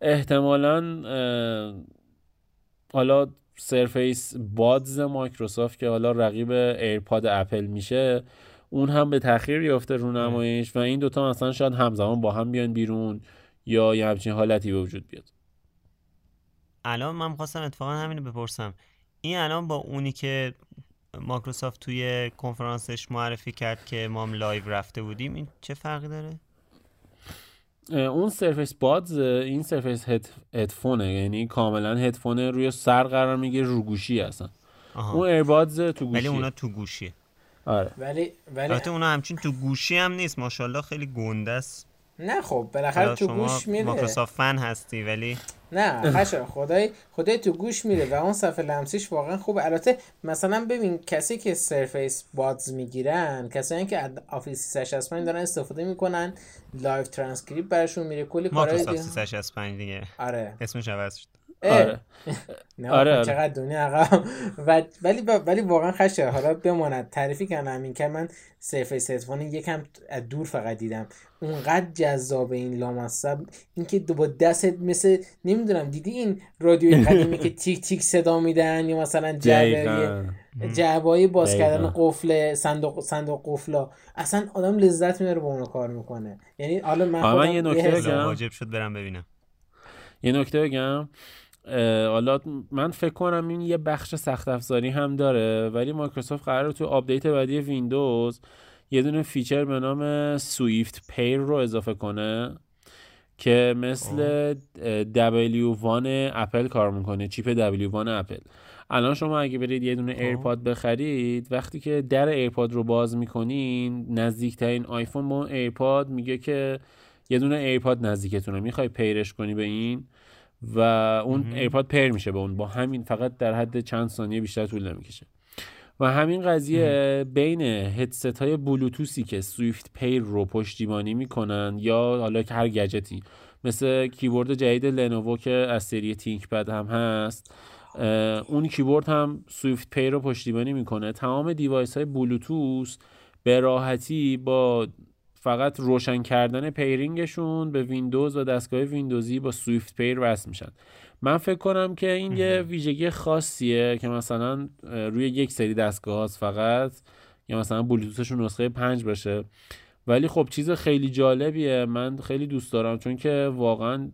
احتمالاً حالا سرفیس بادز مایکروسافت که حالا رقیب ایرپاد اپل میشه اون هم به تأخیر یافته رونماییش و این دوتا مثلا شاید همزمان با هم بیان بیرون یا یه همچین حالتی به وجود بیاد. الان من خواستم اتفاقا همینو بپرسم، این الان با اونی که مایکروسافت توی کنفرانسش معرفی کرد که ما هم لایو رفته بودیم این چه فرقی داره؟ اون سرفیس بادز این سرفیس هد... هدفونه، یعنی کاملا هدفونه، روی سر قرار میگیره، رو گوشی هستن. اون ایربادز تو گوشی، ولی اونا تو گوشی. آره ولی ولی البته اونا همچین تو گوشی هم نیست، ماشاءالله خیلی گنده است. نه خب بالاخره تو گوش میره، مایکروسافت فن هستی ولی نه قشنگ خدای خدای تو گوش میره و اون صفحه لمسیش واقعا خوبه. البته مثلا ببین کسی که سرفیس بادز میگیرن، کسایی که آفیس سیصد و شصت و پنج دارن استفاده میکنن، لایو ترانسکریپت براشون میره، کلی کارهای دیگه. مایکروسافت سیصد و شصت و پنج دیگه، آره اسمش عوض شد. آره آره چقدر دنیا عقب. ولی ولی واقعا خشه. حالا بماند تعریفی کنم این که من سرفیس هدفون یکم از دور فقط دیدم، اونقدر جذاب این لامصب، اینکه با دستت مثل نمیدونم دیدی این رادیوی قدیمی که تیک تیک صدا میدن، یا مثلا جعبه جعبه‌ای باز کردن قفل صندوق صندوق قفلا، اصلا آدم لذت میبره با اون کار میکنه. یعنی حالا من خودم یه نکته واجب شد برام ببینم، یه نکته بگم. حالا من فکر کنم این یه بخش سخت افزاری هم داره، ولی مایکروسافت قراره تو آپدیت بعدی ویندوز یه دونه فیچر به نام سویفت پیر رو اضافه کنه که مثل دبلیو وان اپل کار میکنه، چیپ دبلیو وان اپل. الان شما اگه برید یه دونه ایرپاد بخرید، وقتی که در ایرپاد رو باز میکنین، نزدیکترین آیفون با ایرپاد میگه که یه دونه ایرپاد نزدیکتونه، میخوای پیرش کنی به این، و اون مهم. ایرپاد پیر میشه به اون با همین، فقط در حد چند ثانیه بیشتر طول نمیکشه. و همین قضیه مهم. بین هدست های بلوتوسی که سویفت پیر رو پشتیبانی میکنن، یا حالا که هر گجتی مثل کیبورد جدید لنوو که از سری تینک پد هم هست، اون کیبورد هم سویفت پیر رو پشتیبانی میکنه. تمام دیوایس های بلوتوس به راحتی با فقط روشن کردن پیرینگشون به ویندوز و دستگاه ویندوزی با سویفت پیر وصل میشن. من فکر کنم که این یه ویژگی خاصیه که مثلا روی یک سری دستگاه هاست فقط، یا مثلا بلوتوثشون نسخه پنج باشه. ولی خب چیز خیلی جالبیه، من خیلی دوست دارم، چون که واقعا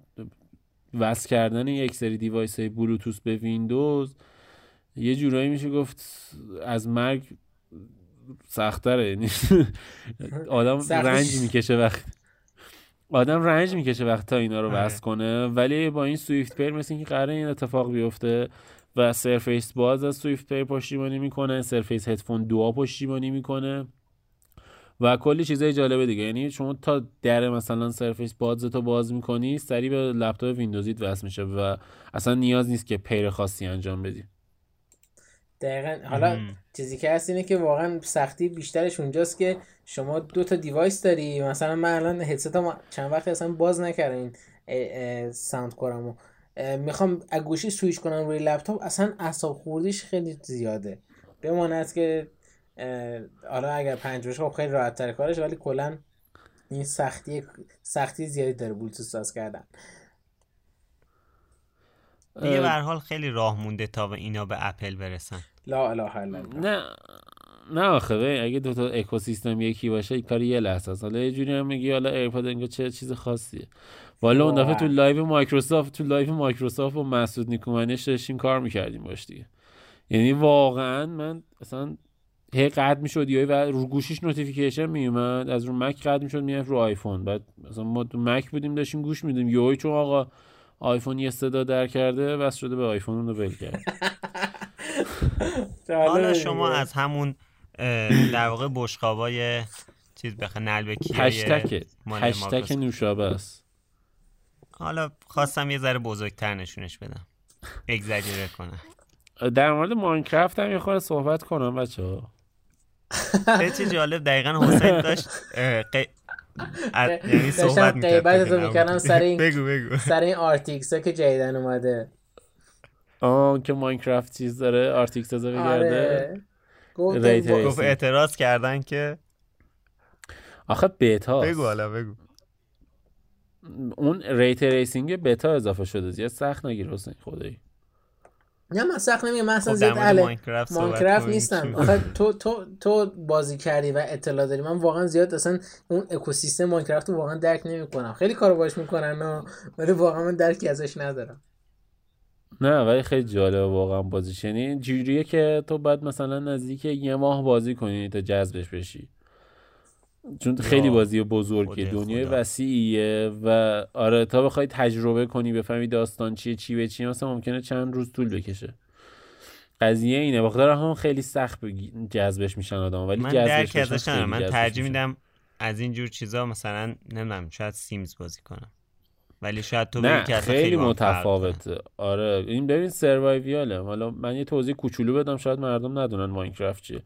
وصل کردن یک سری دیوایس های بلوتوث به ویندوز یه جورایی میشه گفت از مرگ سختره، یعنی آدم رنج میکشه وقت آدم رنج میکشه وقت تا اینا رو بس کنه. ولی با این سویفت پیر مثل اینکه قراره این اتفاق بیفته و سرفیس باز از سویفت پیر پشتیبانی میکنه، سرفیس هدفون دو پشتیبانی میکنه و کلی چیزای جالبه دیگه. یعنی شما تا در مثلا سرفیس باز تو باز میکنی، سری به لپتاپ ویندوزیت وصل میشه و اصلا نیاز نیست که پیر خاصی انجام بدی. دقیقاً. حالا چیزی که هست اینه که واقعا سختی بیشترش اونجاست که شما دو تا دیوایس داری. مثلا من الان هدستم چند وقت اصلا باز نکردم این ساوند کورمو، میخوام از گوشی سویچ کنم روی لپتاپ، اصلا اعصاب خوردیش خیلی زیاده. بماند که حالا اگر پنج بشه خب خیلی راحت‌تر کارش، ولی کلا این سختی سختی زیادی داره بلوتوث ساز کردن دیگه. به هر حال خیلی راه مونده تا اینا به اپل برسن. لا اله الا الله. نه نه آخه اگه دو تا اکوسیستم یکی باشه کار یه لحظه است. حالا یه جوری هم میگی حالا ایرپاد انگار چه چیز خاصیه. والا اون دفعه تو لایو مایکروسافت تو لایو مایکروسافت و مسعود نیکومنش داشتیم کار میکردیم باش دیگه. یعنی واقعا من اصلا هی قد میشد، یا رو گوشیش نوتیفیکیشن میومد، از رو مک قد میشد میرفت رو آیفون. بعد مثلا ما تو مک بودیم داشتیم گوش میدیم، یهو چون آقا آیفون یه صدا در کرده وصل شده به آیفون، اون رو ول کرد. حالا شما از همون در واقع بشقابای چیز بخ نلبکی هشتگ هشتگ نوشابه است. حالا خواستم یه ذره بزرگتر نشونش بدم، اگزاجره کنم. در مورد ماینکرافت هم یه خورده صحبت کنم بچه‌ها. چه چیز جالب دقیقاً حسین داشت یعنی صحبت می‌کردم سر این بگو بگو سر این آر تی ایکس که جدیدن اومده، آه که ماینکرافت چیز داره آر تی ایکس رو بگرده. گفت اعتراض کردن که آخه بیتا، بگو حالا بگو، اون ری تریسینگ بیتا اضافه شده. زیاد سخت نگیر حسین خدایی. نه من سخت نمیگم، من اصلا زیاد اهل ماینکرافت نیستم. آخه تو تو تو بازی کردی و اطلاع داری، من واقعا زیاد اصلا اون اکوسیستم ماینکرافت رو واقعا درک نمیکنم. خیلی کارو باهاش میکنن ولی واقعا من درکی ازش ندارم. نه ولی خیلی جالبه واقعا بازیش، یعنی جوریه که تو بعد مثلا نزدیک یه ماه بازی کنی تا جذبش بشی. چون خیلی بازی بزرگه، دنیای وسیعیه و آره تا بخوای تجربه کنی بفهمی داستان چیه چی به چی مثلا ممکنه چند روز طول بکشه. قضیه اینه بخاطر هم خیلی سخت جذبش میشن آدم، ولی جذبش نمیشن. من ترجیح میدم از این جور چیزا مثلا نمیدونم شاید سیمز بازی کنم، ولی شاید تو ببینی که خیلی, خیلی متفاوته. آره این ببین سروایوواله. حالا من یه توضیح کوچولو بدم شاید مردم ندونن ماینکرافت چیه.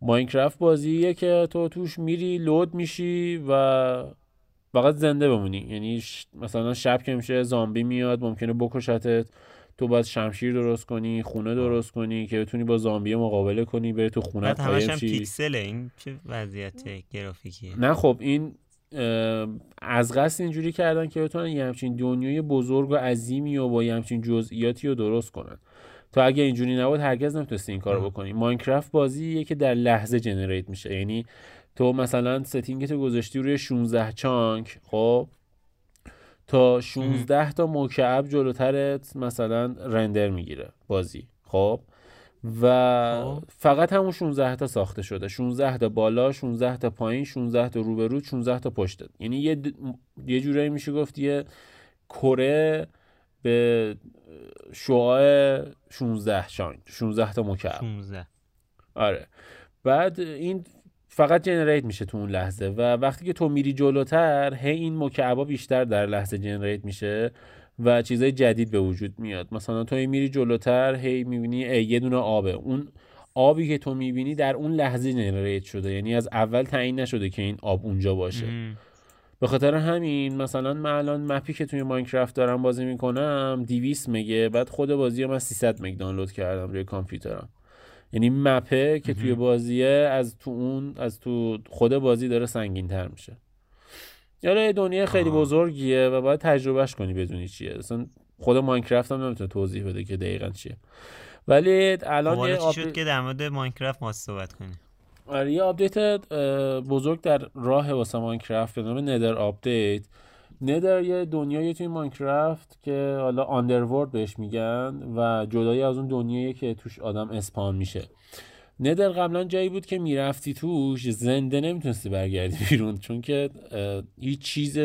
ماینکرافت بازیه که تو توش میری لود میشی و فقط زنده بمونی، یعنی ش... مثلا شب که میشه زامبی میاد ممکنه بکشتت، تو باید شمشیر درست کنی، خونه درست کنی که بتونی با زامبی مقابله کنی، بری تو خونه قایم شی. همش پیکسل. این چه وضعیت گرافیکیه؟ نه خب این از قصد اینجوری کردن که بتونن یه همچین دنیای بزرگ و عظیمی و با یه همچین جزئیاتی رو درست کنن. تو اگه اینجوری نبود هرگز نمیتونستی این کارو بکنی. ماینکرافت بازیه که در لحظه جنریت میشه، یعنی تو مثلا ستینگت گذاشتی روی شانزده چانک، خب تا شانزده تا مکعب جلوترت مثلا رندر میگیره بازی، خب و فقط همون شانزده تا ساخته شده، شانزده تا بالا، شانزده تا پایین، شانزده تا روبرو، شانزده تا پشتت، یعنی یه د... یه جورایی میشه گفت یه کره به شعاع شانزده چانک، شانزده تا مکعب. شانزده آره. بعد این فقط جنریت میشه تو اون لحظه و وقتی که تو میری جلوتر هی این مکعبا بیشتر در لحظه جنریت میشه و چیزای جدید به وجود میاد. مثلا تو هی میری جلوتر هی میبینی یه دونه آبه، اون آبی که تو میبینی در اون لحظه جنریت شده، یعنی از اول تعیین نشده که این آب اونجا باشه. م. به خاطر همین مثلا من الان مپی که توی ماینکرافت دارم بازی میکنم دویست مگه، بعد خود بازی رو من سیصد مگ دانلود کردم روی کامپیوترم، یعنی مپه که توی بازیه از تو اون از تو خود بازی داره سنگین تر میشه. یعنی دنیا خیلی بزرگیه و باید تجربهش کنی بدونی چیه. اصلا خود ماینکرافت هم نمیتونه توضیح بده که دقیقاً چیه، ولی الان یه آپدیت که در مورد ماینکرافت ما صحبت کنیم. آره یه آپدیت بزرگ در راه واسه ماینکرافت به نام ندر آپدیت. ندر یه دنیایی توی ماینکرافت که حالا آندرورلد بهش میگن و جدایی از اون دنیایی که توش آدم اسپان میشه. ندر قبلا جایی بود که میرفتی توش زنده نمیتونستی برگردی بیرون، چون که هیچ چیز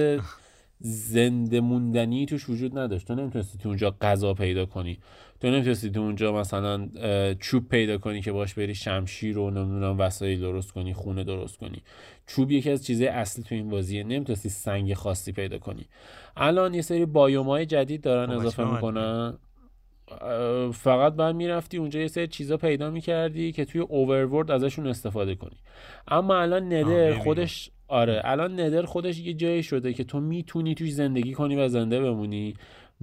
زنده موندنی توش وجود نداشت. تو نمیتونستی تو اونجا غذا پیدا کنی، تو نمیتونستی تو اونجا مثلا چوب پیدا کنی که باش بری شمشیر و نمیدونم وسایل درست کنی، خونه درست کنی. چوب یکی از چیزهای اصلی تو این بازیه، نمیتونستی سنگ خاصی پیدا کنی. الان یه سری بایومای جدید دارن اضافه میکنن، فقط بعد میرفتی اونجا یه سری چیزا پیدا میکردی که توی اوورورد ازشون استفاده کنی. اما الان ندر خودش آره الان ندر خودش یه جایی شده که تو میتونی توش زندگی کنی و زنده بمونی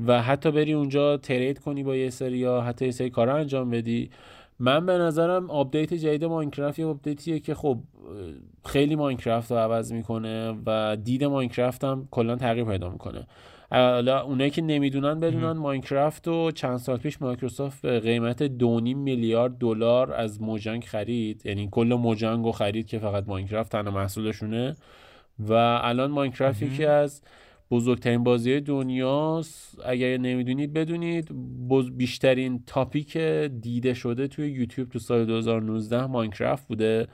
و حتی بری اونجا ترید کنی با یه سری یا حتی یه سری کارا انجام بدی. من به نظرم آپدیت جدید ماینکرافت یه آپدیتیه که خب خیلی ماینکرافت رو عوض میکنه و دید ماینکرافت هم کلا تغییر پیدا میکنه. حالا اونایی که نمیدونن بدونن ماینکرافت رو چند سال پیش مایکروسافت به قیمت دو و نیم میلیارد دلار از موجنگ خرید، یعنی کل موجنگ رو خرید که فقط ماینکرافت تنها محصولشونه و الان ماینکرافت یکی از بزرگترین بازی دنیاست. اگر نمیدونید بدونید، بیشترین تاپیک دیده شده توی یوتیوب تو سال دو هزار و نوزده ماینکرافت بوده.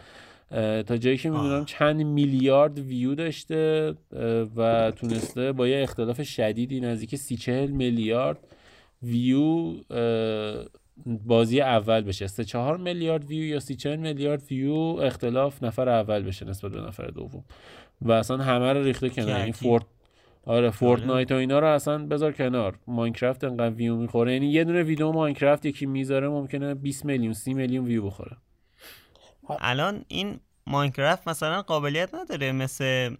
تا جایی که میدونم چند میلیارد ویو داشته و تونسته با یه اختلاف شدیدی نزدیک سی و چهار میلیارد ویو بازی اول بشه. سی و چهار میلیارد ویو یا سی و چهار میلیارد ویو اختلاف نفر اول بشه نسبت به نفر دوم و اصلا همه رو ریخته کنار. این فورت آره فورتنایت و اینا رو اصلا بذار کنار، ماینکرافت انقدر ویو میخوره، یعنی یه دونه ویدیو ماینکرافت یکی میذاره ممکنه بیست میلیون سی میلیون ویو بخوره. الان این ماینکرافت مثلا قابلیت نداره مثل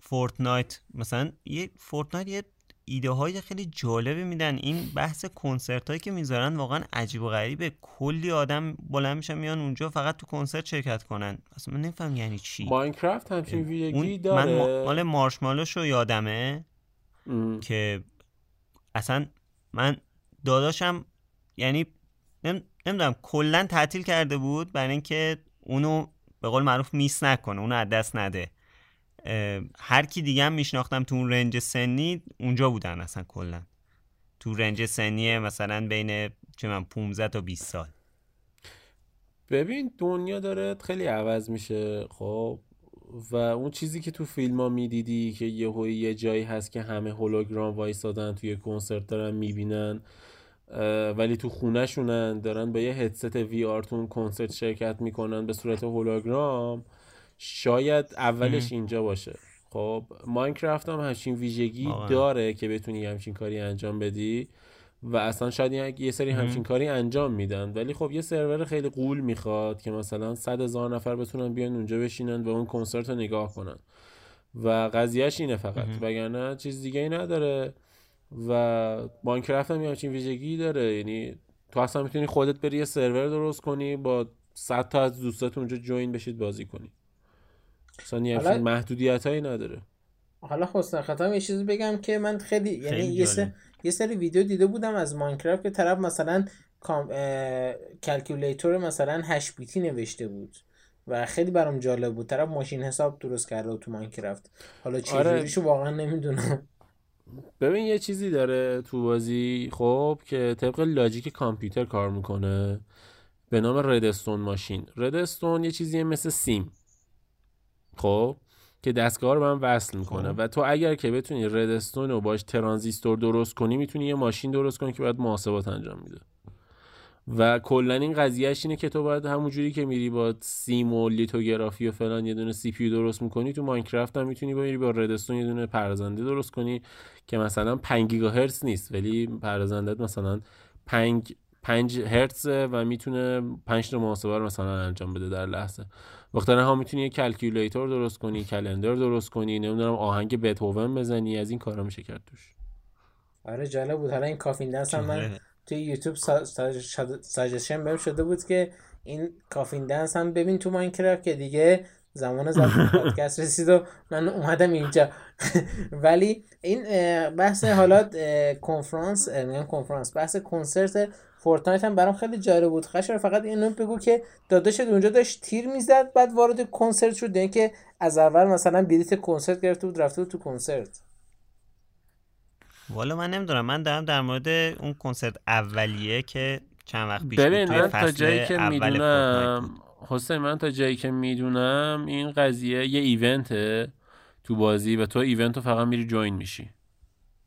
فورتنایت، مثلا یه فورتنایت یه ایده های خیلی جالبی میدن. این بحث کنسرت هایی که میذارن واقعا عجیب و غریبه، کلی آدم بلند میشن میان اونجا فقط تو کنسرت شرکت کنن. اصلا من نمیفهم یعنی چی. ماینکرافت همچین ویدیویی داره. من مال مارشمالوش رو یادمه ام. که اصلا من داداشم یعنی نم... نمیدونم کلا تعطیل کرده بود برای اینکه اونو به قول معروف میس نکنه، اونو از دست نده. هر کی دیگه هم میشناختم تو اون رنج سنی اونجا بودن، اصلا کلا تو رنج سنی مثلا بین چه من پانزده تا بیست سال. ببین دنیا داره خیلی عوض میشه خب و اون چیزی که تو فیلم ها میدیدی که یهو یه جایی هست که همه هولوگرام وایسادن توی کنسرت دارن میبینن ولی تو خونه شونن، دارن با یه هدست وی آر تون کنسرت شرکت میکنن به صورت هولوگرام، شاید اولش ام. اینجا باشه. خب ماینکرافت هم همچین ویژگی آه. داره که بتونی همچین کاری انجام بدی و اصلا شاید یه سری همچین کاری انجام میدن، ولی خب یه سرور خیلی قول میخواد که مثلا صد هزار نفر بتونن بیان اونجا بشینن و اون کنسرت رو نگاه کنن و قضیهش اینه فقط، وگرنه چیز دیگه ای نداره. و ماینکرافت هم همچین ویژگی داره، یعنی تو اصلا میتونی خودت بری یه سرور درست کنی با صد تا از دوستات اونجا جوین بشید بازی کنی، اصلا یه همچین محدودیتایی نداره. حالا خواستم ختم یه چیزی بگم که من خیلی یعنی یه سری یه سری ویدیو دیده بودم از ماینکرافت که طرف مثلا کام... اه... کلکیولیتور مثلا هشت بیتی نوشته بود و خیلی برام جالب بود، طرف ماشین حساب درست کرده تو ماینکرافت. حالا چه جوریشو آره. واقعا نمیدونم. ببین یه چیزی داره تو بازی خب که طبق لاجیک کامپیوتر کار میکنه به نام ردستون ماشین. ردستون یه چیزیه مثل سیم خب که دستگاه رو به هم وصل میکنه و تو اگر که بتونی ردستون رو باش ترانزیستور درست کنی میتونی یه ماشین درست کنی که باید محاسبات انجام میده. و کلن این قضیهش اینه که تو باید همونجوری که میری با سیم و لیتوگرافی و فلان یه دونه سی پی یو درست میکنی، تو ماینکرافت هم میتونی بری با ردستون یه دونه پردازنده درست کنی که مثلا پنج گیگاهرتز نیست ولی پردازندت مثلا پنج پنج هرتز و میتونه پنج تا محاسبه رو مثلا انجام بده در لحظه. وقتا ها میتونی یه کلکیولیتور درست کنی، کلندر درست کنی، نمیدونم آهنگ بتهوون بزنی، از این کارا میشه کرد توش. آره جالب بود. حالا این کافین دنس هم من توی یوتیوب ساجشن بهم شده بود که این کافین دنس هم ببین تو ماینکرافت که دیگه زمان زمان پادکست رسید و من اومدم اینجا. ولی این بحث حالا کنفرانس میگم کنفرانس بحث کنسرت فورتنایت هم برام خیلی جالب بود. خشم فقط اینو بگو که داداشت اونجا داشت تیر میزد بعد وارد کنسرت شد، دیدن که از اول مثلا بلیت کنسرت گرفته بود رفته بود تو کنسرت. والا من نمیدونم، من دارم در مورد اون کنسرت اولیه که چند وقت پیش بود توی فصل اول فورتنایت. حسین من تا جایی که میدونم این قضیه یه ایونته تو بازی و تو ایونت رو فقط میری جوین میشی.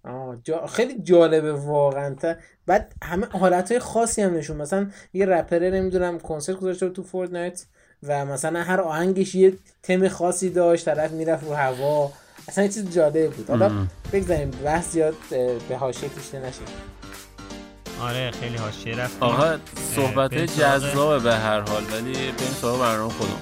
آه جا... خیلی جالبه واقعا. تا بعد همه حالتهای خاصی هم نشون، مثلا یه رپره نمیدونم کنسرت گذاشته تو فورتنایت و مثلا هر آهنگش یه تم خاصی داشت، طرف میرفت رو هوا، اصلا یه چیز جالبه بود. حالا بگذاریم بحث زیاد به حاشیه کشیده نشه. آره خیلی حاشیه رفت. آقا صحبت جذابه به هر حال، ولی بریم سراغ برنامه خودمون.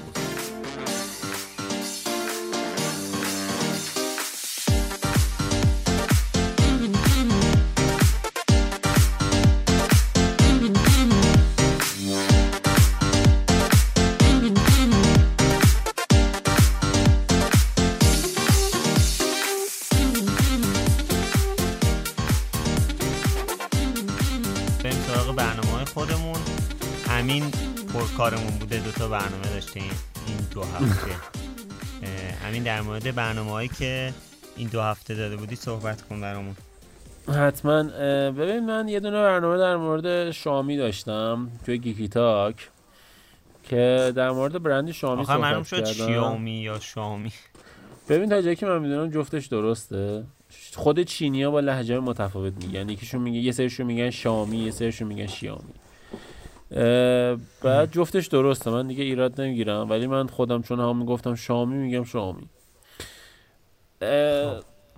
کارمون بوده، دو تا برنامه داشتیم این دو هفته. همین در مورد برنامه‌هایی که این دو هفته داده بودی صحبت کن برامون. حتما. ببین من یه دونه برنامه در مورد شامی داشتم توی گیکی تاک که در مورد برند شامی صحبت کردم. آخه معلوم شد شیائومی یا شامی. ببین تا جایی که من میدونم جفتش درسته. خود چینی‌ها با لهجه متفاوت میگن، یکیشون میگه یه سریشون میگن شامی، یه سریشون میگن شیائومی. بعد جفتش درسته، من دیگه ایراد نمیگیرم، ولی من خودم چون هم میگفتم شامی میگم شامی.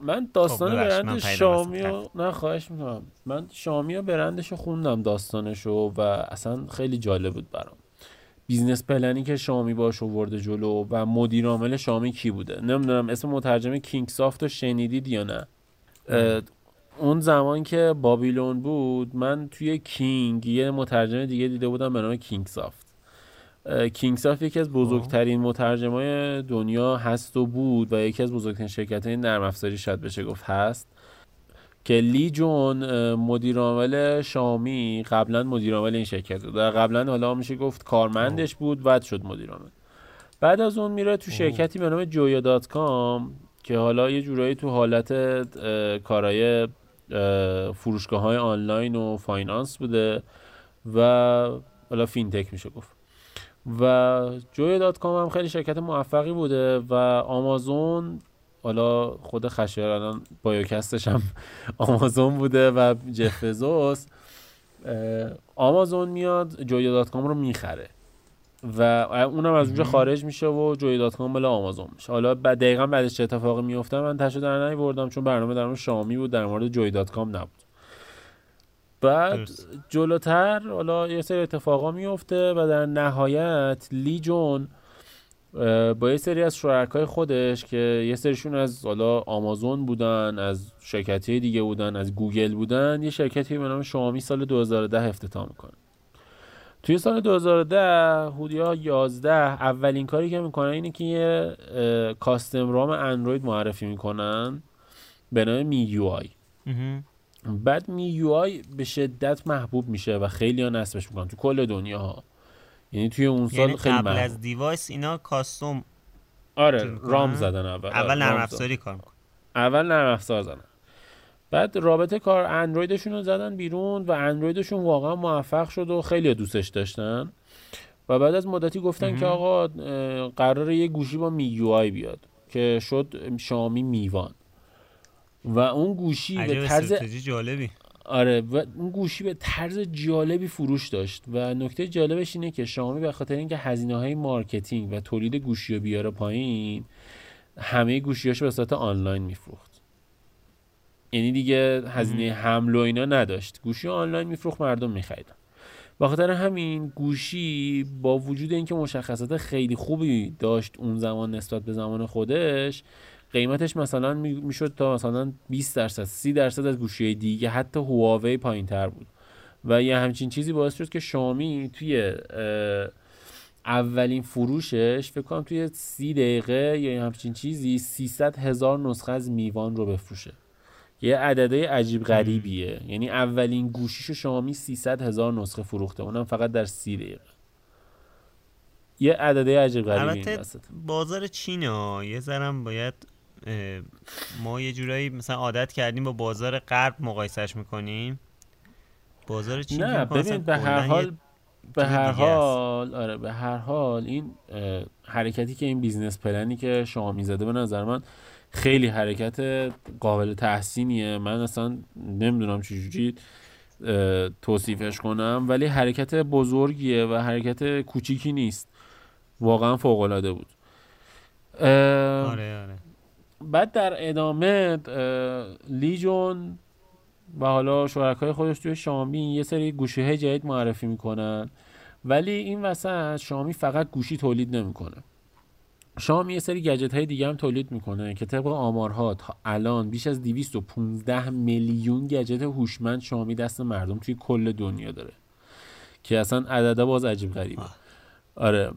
من داستان برند شامی رو نه خواهش میکنم من شامی رو برندش رو خوندم داستانشو و اصلا خیلی جالب بود برام. بیزنس پلنی که شامی باش آورده جلو و مدیر عامل شامی کی بوده، نمیدونم اسم مترجم کینگسافت رو شنیدید یا نه. اون زمان که بابیلون بود من توی کینگ یه مترجم دیگه دیده بودم به نام کینگسافت. کینگسافت یکی از بزرگترین مترجمای دنیا هست و بود و یکی از بزرگترین شرکت‌های نرم افزاری شاید بشه گفت هست که لی جون مدیر عامل شامی قبلا مدیر عامل این شرکت بود. قبلا حالا میشه گفت کارمندش بود، بعد شد مدیر عامل. بعد از اون میره تو شرکتی به نام جویا دات کام که حالا یه جورایی تو حالت کارای فروشگاه های آنلاین و فاینانس بوده و حالا فینتک میشه گفت. و جوی دات کام هم خیلی شرکت موفقی بوده و آمازون، حالا خود خشیر الان بایوکستش هم آمازون بوده و جف بزوس. آمازون میاد جوی دات کام رو میخره و اونم از اونجا خارج میشه و جوی دات کام بالا آمازون میشه. حالا بعد دقیقاً بعدش چه اتفاقی میفته من تاشو در نمیوردم چون برنامه در مورد شامی بود، در مورد جوی دات کام نبود. بعد جلوتر حالا یه سری اتفاقا میفته و در نهایت لی جون با یه سری از شرکای خودش که یه سریشون از حالا آمازون بودن، از شرکتی دیگه بودن، از گوگل بودن، یه شرکتی به نام شامی سال دو هزار و ده افتتاح میکنه. توی سال دو هزار و ده حدود یازده اولین کاری که میکنن اینه که یه کاستم رام اندروید معرفی میکنن به نام میوآی. بعد میوآی به شدت محبوب میشه و خیلی ها نصبش میکنن تو کل دنیا ها. یعنی توی اون سال یعنی خیلی قبل محبوب. از دیوایس اینا کاستم آره رام زدن، اول اول نرم افزاری کار میکنن، اول نرم افزار زدن، بعد رابطه کار اندرویدشون رو زدن بیرون و اندرویدشون واقعا موفق شد و خیلی دوستش داشتن و بعد از مدتی گفتن مم. که آقا قراره یه گوشی با میوآی بیاد که شد شامی میوان و اون گوشی به طرز جالبی آره و اون گوشی به طرز جالبی فروش داشت و نکته جالبش اینه که شامی به خاطر اینکه هزینه‌های مارکتینگ و تولید گوشی رو بیاره پایین همه گوشی‌هاش به صورت آنلاین میفروخت. یعنی دیگه هزینه حمل و اینا نداشت، گوشی آنلاین میفروخت، مردم میخریدن. به خاطر همین گوشی با وجود اینکه مشخصات خیلی خوبی داشت اون زمان نسبت به زمان خودش، قیمتش مثلا میشد تا مثلا بیست درصد سی درصد از گوشی دیگه حتی هواوی پایین تر بود و یه همچین چیزی باعث شد که شامی توی اولین فروشش فکر کنم توی سی دقیقه یا همچین چیزی سیصد هزار نسخه از میوان رو بفروشه. یه عددهای عجیب غریبیه. یعنی اولین گوشیشو شامی سیصد هزار نسخه فروخته، اونم فقط در سی دقیقه. یه عددهای عجیب غریبیه. البته بازار چینه، یه ذرم باید ما یه جورایی مثلا عادت کردیم با بازار غرب مقایسهش میکنیم. بازار چین نه ببین به هر حال به هر حال آره به هر حال این حرکتی که این بیزنس پلنی که شامی زده به نظر من خیلی حرکت قابل تحسینیه. من اصلا نمیدونم چجوری توصیفش کنم ولی حرکت بزرگیه و حرکت کوچیکی نیست، واقعا فوق‌العاده بود. آره آره. بعد در ادامه لی جون و حالا شرکای خودش توی شامی یه سری گوشی‌های جدید معرفی میکنن ولی این وسط شامی فقط گوشی تولید نمیکنه. شامی یه سری گجت های دیگه هم تولید میکنه که طبق آمارها تا الان بیش از دویست و پانزده میلیون گجت هوشمند شامی دست مردم توی کل دنیا داره که اصلا عدده باز عجیب غریبه. آره.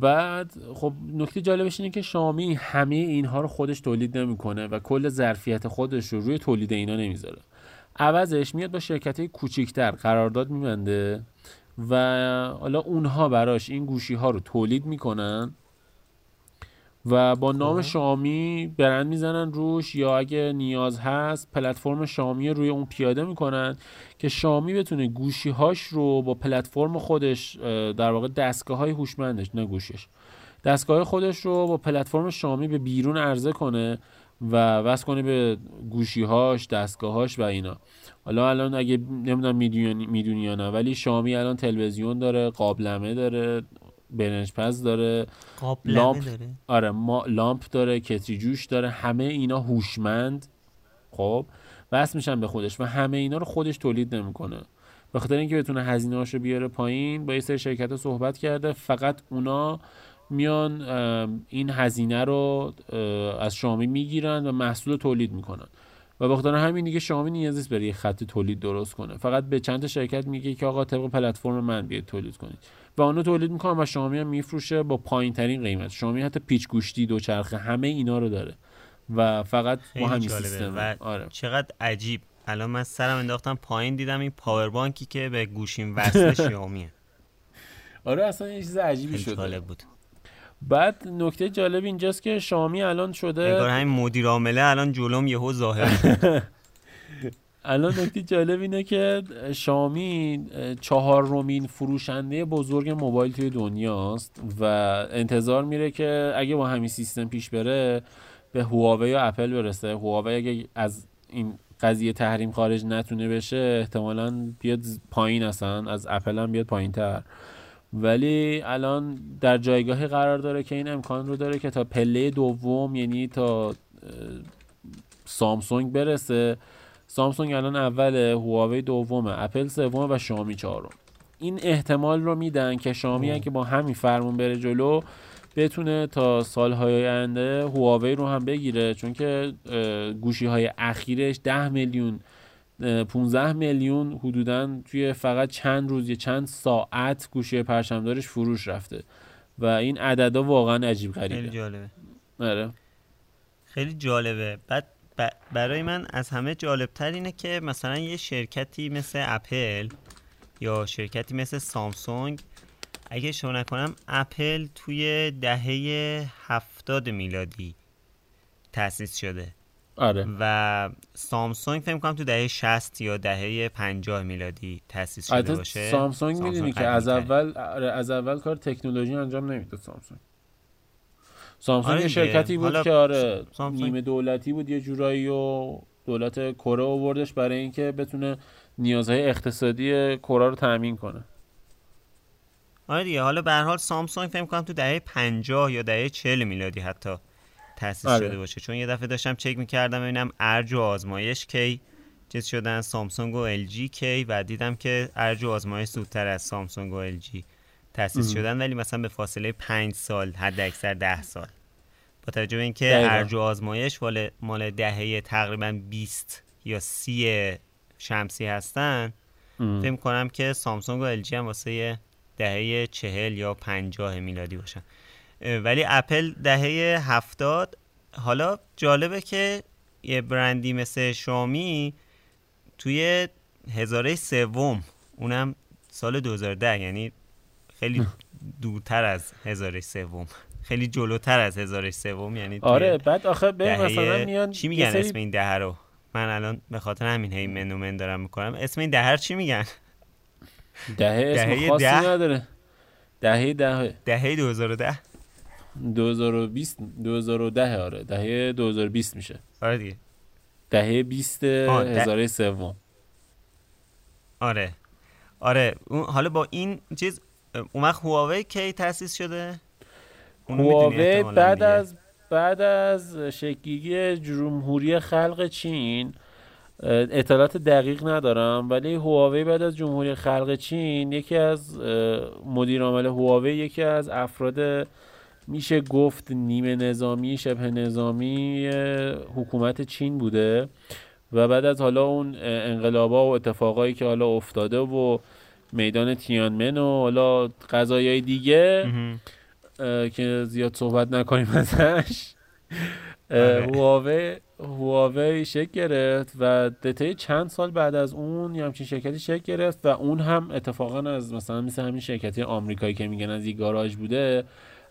بعد خب نکته جالبش اینه که شامی همه اینها رو خودش تولید نمیکنه و کل ظرفیت خودش رو روی تولید اینا نمیذاره. عوضش میاد با شرکت های کوچیک‌تر قرارداد می‌بنده و حالا اونها براش این گوشی ها رو تولید میکنن و با نام آه. شامی برند میزنن روش یا اگه نیاز هست پلتفرم شامی روی اون پیاده میکنن که شامی بتونه گوشی هاش رو با پلتفرم خودش، در واقع دستگاه های هوشمندش نه گوشیش، دستگاه خودش رو با پلتفرم شامی به بیرون عرضه کنه و وصل کنه به گوشی هاش، دستگاه هاش و اینا. حالا الان اگه نمیدونم میدونی یا نه ولی شامی الان تلویزیون داره، قابلمه داره، برنج پز داره، لامپ داره. آره ما لامپ داره، کتری جوش داره، همه اینا هوشمند خب وصل میشن به خودش و همه اینا رو خودش تولید نمیکنه. به خاطر اینکه بتونه هزینه‌هاشو بیاره پایین با یه سری شرکت‌ها صحبت کرده، فقط اونا میان این هزینه رو از شامی میگیرن و محصول تولید میکنن و به خاطر همین دیگه شامی نیازی نیست بره یه خط تولید درست کنه، فقط به چند تا شرکت میگه که آقا طبق پلتفرم من بیاید تولید کنید و اونو تولید میکنه و شامی هم میفروشه با پایین ترین قیمت. شامی حتی پیچ گوشتی، دوچرخه، همه اینا رو داره و فقط با همین سیستم و آره. چقدر عجیب. الان من سرم انداختم پایین دیدم این پاور بانکی که به گوشیم وصله شامیه. آره اصلا یه چیز عجیبی شده بود. بعد نکته جالب اینجاست که شامی الان شده انگار همین مدیر عامله الان جلوم یهو ظاهر شد. الان نکته جالب اینه که شامی چهارمین فروشنده بزرگ موبایل توی دنیاست و انتظار میره که اگه با همین سیستم پیش بره به هواوی یا اپل برسه. هواوی اگه از این قضیه تحریم خارج نتونه بشه احتمالاً بیاد پایین، اصلا از اپل هم بیاد پایین تر، ولی الان در جایگاهی قرار داره که این امکان رو داره که تا پله دوم یعنی تا سامسونگ برسه. سامسونگ الان اوله، هواوی دومه، اپل سومه و شامی چهارم. این احتمال رو میدن که شامی هم که با همین فرمون بره جلو بتونه تا سالهای آینده هواوی رو هم بگیره، چون که گوشی های اخیرش ده میلیون پانزده میلیون حدوداً توی فقط چند روز یا چند ساعت گوشی پرچمدارش فروش رفته و این عددا واقعا عجیب غریبه. خیلی جالبه. آره. خیلی جالبه. بعد برای من از همه جالبتر اینه که مثلا یه شرکتی مثل اپل یا شرکتی مثل سامسونگ، اگه شما نکنم اپل توی دهه هفتاد میلادی تأسیس شده. آره. و سامسونگ فکر کنم تو دهه شصت یا دهه پنجاه میلادی تأسیس شده باشه. سامسونگ, سامسونگ میدونی که از اول از اول کار تکنولوژی انجام نمیداد سامسونگ. سامسونگ آره شرکتی بود که آره سامسونگ... نیمه دولتی بود یه جورایی و دولت کره آوردش برای اینکه بتونه نیازهای اقتصادی کره رو تامین کنه. آره دیگه، حالا به هر حال سامسونگ فکر کنم تو دهه پنجاه یا دهه چهل میلادی حتی تأسیس آره. شده باشه، چون یه دفعه داشتم چک می‌کردم ببینم ارج و آزمایش کی چیز شدن سامسونگ و ال جی کی، و دیدم که ارج و آزمایش زودتر از سامسونگ و ال جی تأسیس شدن، ولی مثلا به فاصله پنج سال حد اکثر ده سال، با توجه به اینکه ارج و آزمایش مال دهه تقریبا بیست یا سی شمسی هستن، فکر کنم که سامسونگ و ال جی هم واسه دهه چهل یا پنجاه میلادی باشن، ولی اپل دهه هفتاد. حالا جالبه که یه برندی مثل شامی توی هزاره سوم، اونم سال دو هزار و ده، یعنی خیلی دورتر از هزاره سوم، خیلی جلوتر از هزاره سوم، یعنی آره. بعد آخه به مثلا میان چی میگن اسم این دهه رو؟ من الان به خاطر همین هی منومن دارم میکنم. اسم این دهه چی میگن؟ دهه اسم خاصی نداره. دهه دهه دهه دو هزار و ده دو هزار و بیست دو هزار و ده. آره دهه دو هزار و بیست میشه. آره دیگه دهه بیست هزاره سوم. آره آره. حالا با این چیز اون وقت هواوی کی تأسیس شده؟ هواوی بعد دیگه. از بعد از شکلگیری جمهوری خلق چین، اطلاعات دقیق ندارم، ولی هواوی بعد از جمهوری خلق چین یکی از مدیر عامل هواوی یکی از افراد میشه گفت نیمه نظامی شبه نظامی حکومت چین بوده و بعد از حالا اون انقلابا و اتفاقایی که حالا افتاده و میدان تیانمن و حالا قضایای دیگه که زیاد صحبت نکنیم ازش، هواوی هواوی شکل گرفت و طی چند سال بعد از اون یه همچین شرکتی شکل گرفت و اون هم اتفاقا از مثلا مثل همین شرکتی آمریکایی که میگن از یه گاراژ بوده،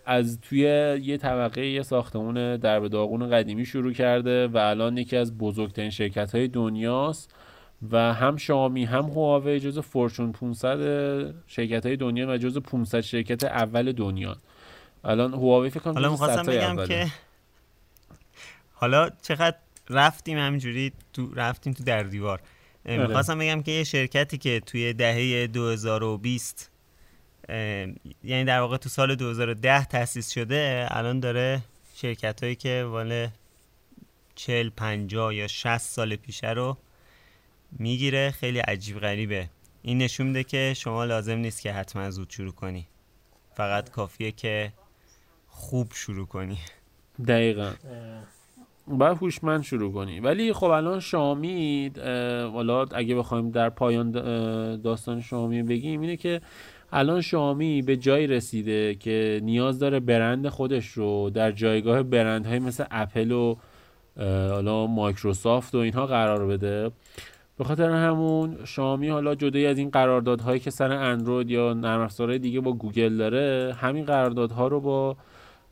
از توی یه طبقه یه ساختمون در به داغون قدیمی شروع کرده و الان یکی از بزرگترین شرکت‌های دنیاست و هم شامی هم هواوی جزو فورچون پانصد شرکت‌های دنیا و جزو پانصد شرکت اول دنیا. الان هواوی فکر کنم حالا می‌خواستم بگم که حالا چقدر رفتیم همینجوری تو رفتیم تو در دیوار. می‌خواستم بگم که یه شرکتی که توی دهه دو هزار و بیست یعنی در واقع تو سال دو هزار و ده تأسیس شده، الان داره شرکت‌هایی که والا چهل پنجاه یا شصت سال پیش رو میگیره. خیلی عجیب غریبه. این نشون میده که شما لازم نیست که حتما زود شروع کنی، فقط کافیه که خوب شروع کنی. دقیقاً باید هوشمند شروع کنی. ولی خب الان شامی والا اگه بخوایم در پایان داستان شامی بگیم اینه که الان شامی به جایی رسیده که نیاز داره برند خودش رو در جایگاه برندهای مثل اپل و حالا مایکروسافت و اینها قرار بده. به خاطر همون شامی حالا جدای از این قراردادهایی که سر اندروید یا نرم افزارهای دیگه با گوگل داره، همین قراردادها رو با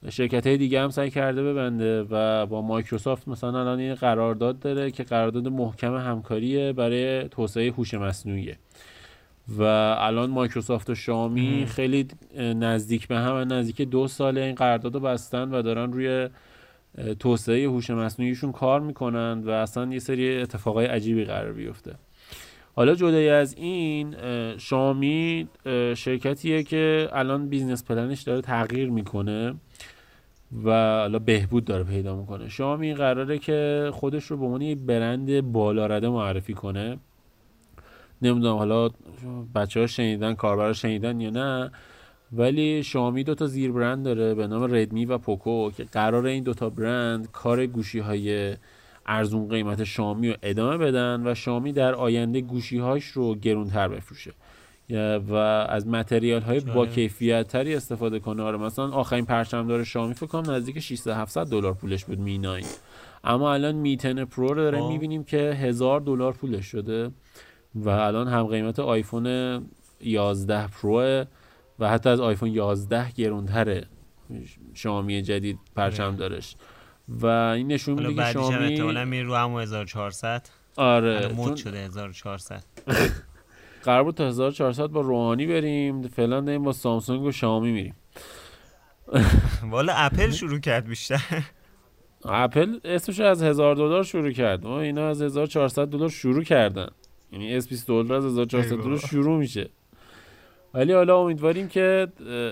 شرکت های دیگه هم سعی کرده ببنده و با مایکروسافت مثلا الان این قرارداد داره که قرارداد محکم همکاریه برای توسعه هوش مصنوعی و الان مایکروسافت و شامی خیلی نزدیک به هم، نزدیک دو ساله این قرارداد رو بستن و دارن روی توسعه هوش مصنوعیشون کار میکنن و اصلا یه سری اتفاقای عجیبی قرار بیفته. حالا جدای از این، شامی شرکتیه که الان بیزنس پلنش داره تغییر میکنه و الان بهبود داره پیدا میکنه. شامی قراره که خودش رو به عنوان یک برند بالارده معرفی کنه. نمیدونم حالا بچه ها شنیدن، کاربرا شنیدن یا نه، ولی شامی دو تا زیر برند داره به نام ردمی و پوکو که قراره این دو تا برند کار گوشی های ارزون قیمت شامی رو ادامه بدن و شامی در آینده گوشی هاش رو گرونتر بفروشه و از متریال های با کیفیت تری استفاده کنه. آره مثلا آخرین پرچمدار شامی فکر کنم نزدیک ششصد هفتصد دلار پولش بود می ناین، اما الان می تن پرو رو داره میبینیم که هزار دلار پولش شده و الان هم قیمت آیفون یازده پرو و حتی از آیفون یازده گرونتره شامی جدید پرچمدارش و این نشون میده که شامی احتمالاً میره رو همو هزار و چهارصد. آره مود شده هزار و چهارصد. قرار بود تا هزار و چهارصد با روحانی بریم، فعلا داریم با سامسونگ و شامی میریم. والا اپل شروع کرد بیشتر. اپل اسمش از هزار دلار شروع کرد، ما اینا از هزار و چهارصد دلار شروع کردن، یعنی اس بیست دلار از هزار و چهارصد دلار شروع میشه. ولی حالا امیدواریم که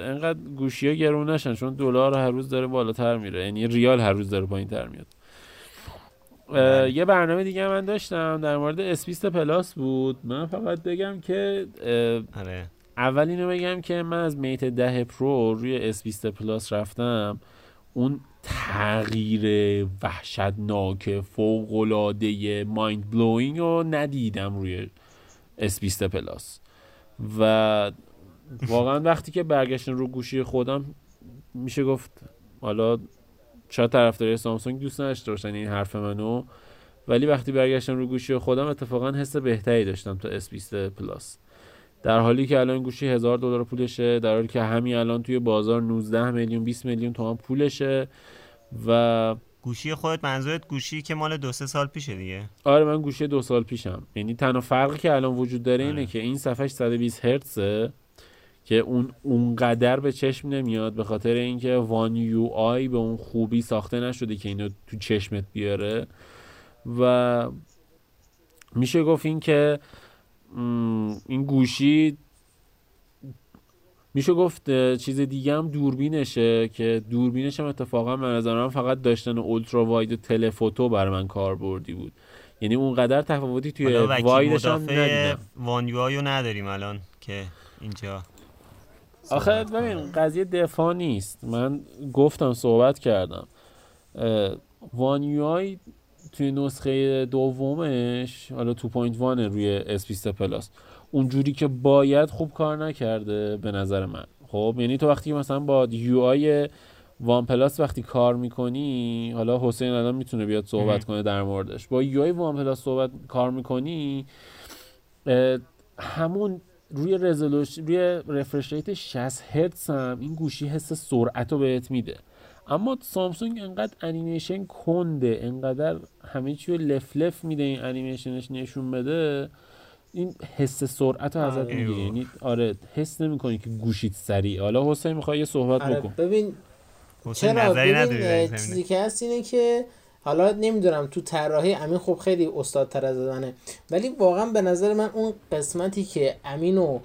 انقدر گوشی‌ها گرون نشن، چون دلار هر روز داره بالاتر میره، یعنی ریال هر روز داره پایین‌تر میاد. یه برنامه دیگه من داشتم در مورد اس بیست پلاس بود. من فقط بگم که اول اینو بگم که من از میت ده پرو روی اس بیست پلاس رفتم. اون تغییر وحشتناک فوق‌العاده مایند بلوینگ رو ندیدم روی اس بیست پلاس و واقعا وقتی که برگشتن رو گوشی خودم میشه گفت، حالا چه طرفدار سامسونگ دوست نداشته باشن این حرف منو، ولی وقتی برگشتم رو گوشی خودم اتفاقا حس بهتری داشتم تا اس بیست پلاس، در حالی که الان گوشی هزار دلار پولشه، در حالی که همین الان توی بازار نوزده میلیون بیست میلیون تومان پولشه. و گوشی خودت منظورت گوشی که مال دو سه سال پیشه دیگه؟ آره من گوشی دو سال پیشم، یعنی تنها فرقی که الان وجود داره اینه آره. که این صفحهش صد و بیست هرتزه که اون اونقدر به چشم نمیاد به خاطر اینکه وان یو آی به اون خوبی ساخته نشده که اینو تو چشمت بیاره و میشه گفت این که این گوشی میشه گفت چیز دیگه هم دوربینشه که دوربینش هم اتفاقا من از آن فقط داشتن اولترا واید و تلفوتو برای من کاربردی بود، یعنی اونقدر تفاوتی توی وایدش هم ندیدم. وان یو آی رو نداریم الان که اینجا آخه ببین قضیه دفاع نیست، من گفتم صحبت کردم وان یو آی توی نسخه دومش حالا دو نقطه یک روی اس بیست پلاس اونجوری که باید خوب کار نکرده به نظر من. خب یعنی تو وقتی مثلا با یو آی وان پلاس وقتی کار میکنی، حالا حسین الان میتونه بیاد صحبت کنه در موردش، با یو آی وان پلاس صحبت کار میکنی همون روی رزولوش روی رفرش ریت شصت هرتز هم این گوشی حس سرعت رو بهت میده، اما سامسونگ انقدر انیمیشن کنده، انقدر همه چی رو لف لف میده این انیمیشنش نشون بده، این حس سرعت رو ازت میگیره، یعنی آره حس نمی‌کنی که گوشیت سریع. حالا حسین می‌خواد یه صحبت آره بکن. ببین چرا ببین چیزی که هست اینه که حالا نمیدونم تو طراحی امین خب خیلی استادتر از منه، ولی واقعا به نظر من اون قسمتی که امینو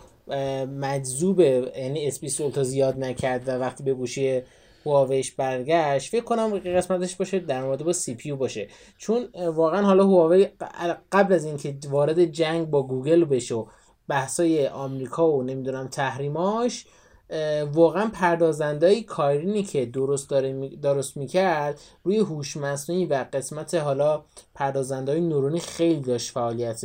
مجذوب یعنی اس بیست اولترا زیاد نکرد و وقتی به گوشی هواویش برگشت فکر کنم قسمتش باشه در مورد با سی پی یو باشه، چون واقعا حالا هواوی قبل از اینکه وارد جنگ با گوگل بشه و بحثای آمریکا و نمیدونم تحریماش، واقعا پردازنده‌ای کارینی که درست داره درست میکرد روی هوش مصنوعی و قسمت حالا پردازنده‌های نورونی خیلی داشت فعالیت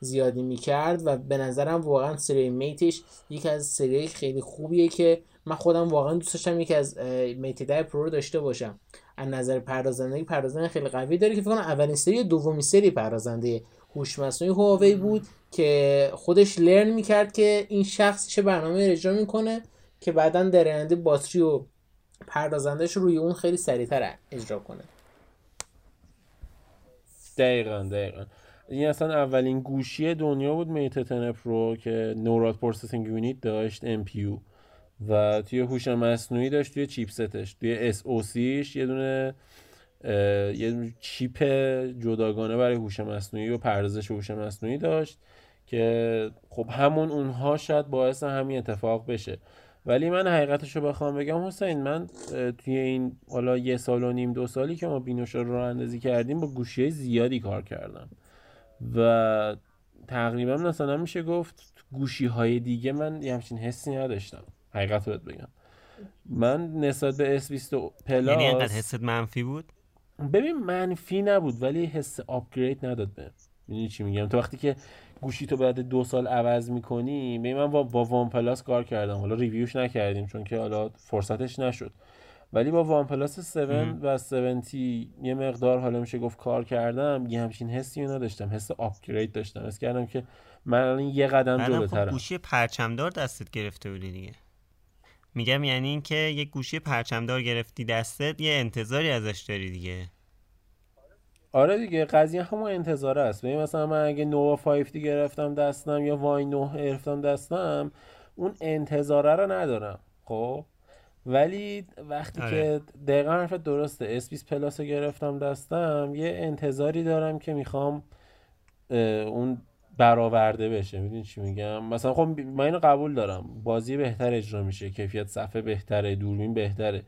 زیادی میکرد و به نظرم واقعا سری میتش یکی از سری‌های خیلی خوبیه که من خودم واقعا دوست داشتم یکی از میت ده پرو داشته باشم. از نظر پردازندگی پردازنده خیلی قوی داره که فکر کنم اولین سری دومین سری پردازنده هوش مصنوعی هواوی بود که خودش لرن میکرد که این شخص چه برنامه اجرا میکنه که بعداً در آینده باتری و پردازندش روی اون خیلی سریعتر اجرا کنه. دقیقاً دقیقاً. این اصلا اولین گوشی دنیا بود میت ده پرو که نورال پروسسینگ یونیت داشت، ام پی یو، و توی هوش مصنوعی داشت، توی چیپستش، توی اس او سیش یه دونه یه دونه چیپ جداگانه برای هوش مصنوعی و پردازش هوش مصنوعی داشت که خب همون اونها شاید باعث همین اتفاق بشه. ولی من حقیقتشو بخوام بگم حسین، من توی این حالا یه سال و نیم دو سالی که ما بینوشا رو اندازی کردیم با گوشی زیادی کار کردم و تقریبا مثلا میشه گفت گوشی های دیگه من یه همچین حسی نداشتم. حقیقت بهت بگم من نسبت به اس بیست پلاس، یعنی انقدر حست منفی بود؟ ببین منفی نبود ولی حس آپگرید نداد بهم. میدونی چی میگم؟ تو وقتی که گوشی تو بعد دو سال عوض میکنی، ببین من با, با وان پلاس کار کردم، حالا ریویوش نکردیم چون که حالا فرصتش نشد، ولی با وان پلاس سون و سون تی یه مقدار حالا میشه گفت کار کردم، یه همچین حسی رو نداشتم، حس آپگرید داشتم، حس کردم که من الان یه قدم جلوترم. خب گوشی پرچمدار دستت گرفته بودی دیگه. میگم یعنی این که یه گوشی پرچمدار گرفتی دستت، یه انتظاری ازش داری دیگه. آره دیگه، قضیه همون انتظاره است. ببین مثلا من اگه نووا پنج دی گرفتم دستم یا وای نه گرفتم دستم، اون انتظاره رو ندارم. خب ولی وقتی آره. که دقیقاً حرفت درسته، اس بیست پلاس رو گرفتم دستم، یه انتظاری دارم که میخوام اون برآورده بشه. میدونی چی میگم؟ مثلا خب من اینو قبول دارم، بازی بهتر اجرا میشه، کیفیت صفحه بهتره، دوربین بهتره،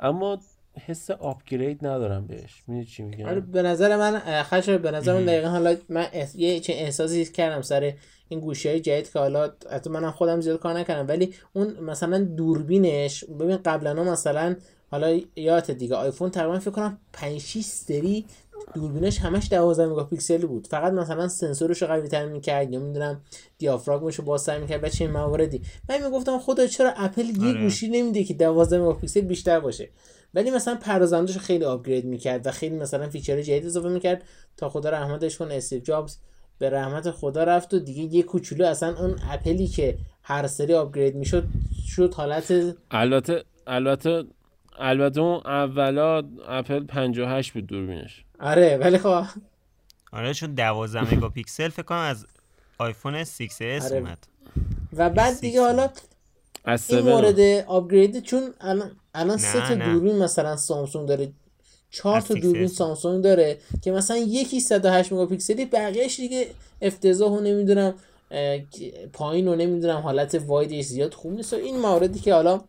اما حس آپگرید ندارم بهش. میدونی چی میگم؟ آره به نظر من خشم به نظر من دقیقاً حالا من احس... یه چه احساسی کردم سر این گوشی‌های جدید که حالا حتی منم خودم زیاد کار نکردم، ولی اون مثلا دوربینش، ببین قبلا مثلا حالا یادت دیگه آیفون تقریبا فکر کنم پنج شش سری دوربینش همش دوازده مگاپیکسل بود، فقط مثلا سنسورش رو قوی‌تر می‌کرد یا نمی‌دونم دیافراگمش رو بازتر می‌کرد و چه مواردی. من میگفتم خدا چرا اپل یه گوشی نمیده که دوازده مگاپیکسل بیشتر باشه، ولی مثلا پردازندش خیلی آپگرید میکرد و خیلی مثلا فیچر جدید اضافه میکرد. تا خدا رحمتش کنه استیو جابز به رحمت خدا رفت و دیگه یه کوچولو اصلا اون اپلی که هر سری آپگرید میشد شد حالت البته البته البته اون اولا اپل پنجاه و هشت بود دوربینش. آره ولی خب آره چون دوازده مگاپیکسل فکر کنم از آیفون سیکس اس آره. اومد و بعد دیگه حالا این مورد آپگرید، چون الان الان سه تا دوربین مثلا سامسونگ داره، چهار تا دوربین سامسونگ داره که مثلا یکی صد و هشت مگاپیکسلی، بقیه‌اش دیگه افتضاح و نمیدونم پایین و نمیدونم حالت وایدش زیاد خوب نیست و این موردی که حالا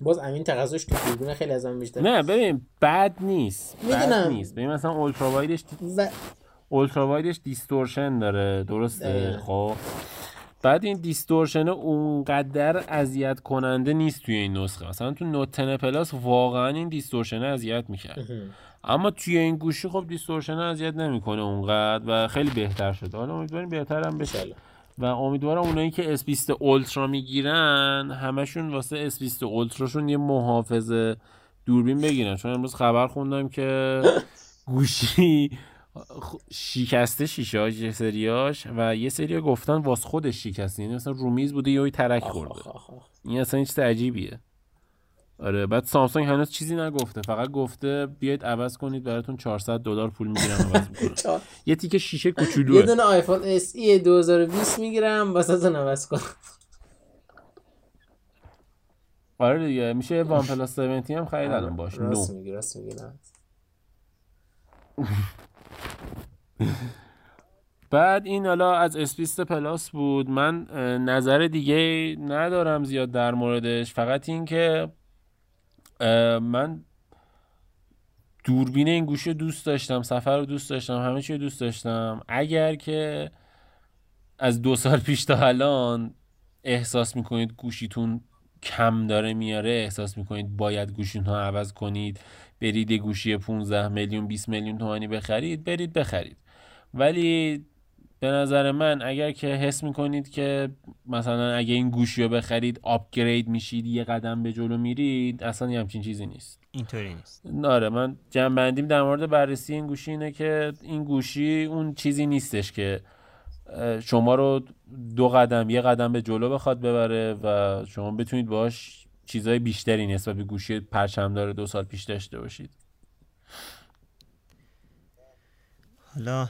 باز امین تقاضاش تو دوربین خیلی از من بیشتره. نه ببین بد نیست، بد نیست. ببین مثلا اولترا وایدش و... اولترا وایدش دیستورشن داره، درسته؟ خب بعد این دیستورشن اونقدر اذیت کننده نیست توی این نسخه، مثلا تو نوت ده پلاس واقعا این دیستورشن اذیت میکرد اما توی این گوشی خب دیستورشن اذیت نمیکنه اونقدر و خیلی بهتر شده. حالا امیدواریم بهتر هم بشه و امیدوارم اونایی که اس بیست اولترا میگیرن همشون واسه اس بیست اولتراشون یه محافظ دوربین بگیرن، چون امروز خبر خوندم که گوشی شکسته شیشه سریاش و یه سری گفتن واسه خودش شکسته، یعنی مثلا رومیز بوده یا ترک خورده. این اصلا چیز عجیبیه. آره بعد سامسونگ هنوز چیزی نگفته، فقط گفته بیاید عوض کنید براتون چهارصد دلار پول میگیرم عوض میکنم. یه تیکه شیشه کوچولوه، یه دونه آیفون اس ای دو هزار و بیست میگیرم واسهتون عوض کنم. آره دیگه میشه وان پلاس هفتاد هم خرید الان باشه. راست میگی راست میگی. بعد این حالا از اس بیست پلاس بود. من نظر دیگه ندارم زیاد در موردش، فقط این که من دوربین این گوشی دوست داشتم، سفر رو دوست داشتم، همه چی رو دوست داشتم. اگر که از دو سال پیش تا الان احساس میکنید گوشیتون کم داره میاره، احساس میکنید باید گوشیتون رو عوض کنید، برید گوشی پانزده میلیون بیست میلیون تومانی بخرید، برید بخرید. ولی به نظر من اگر که حس میکنید که مثلا اگه این گوشی رو بخرید آپگرید میشید، یه قدم به جلو میرید، اصلا یه همچین چیزی نیست، اینطوری نیست. آره من جنبندیم در مورد بررسی این گوشی اینه که این گوشی اون چیزی نیستش که شما رو دو قدم یه قدم به جلو بخواد ببره و شما بتونید باش چیزهای بیشتری نسبت به گوشی پرچمدار دو سال پیش داشته باشید. حالا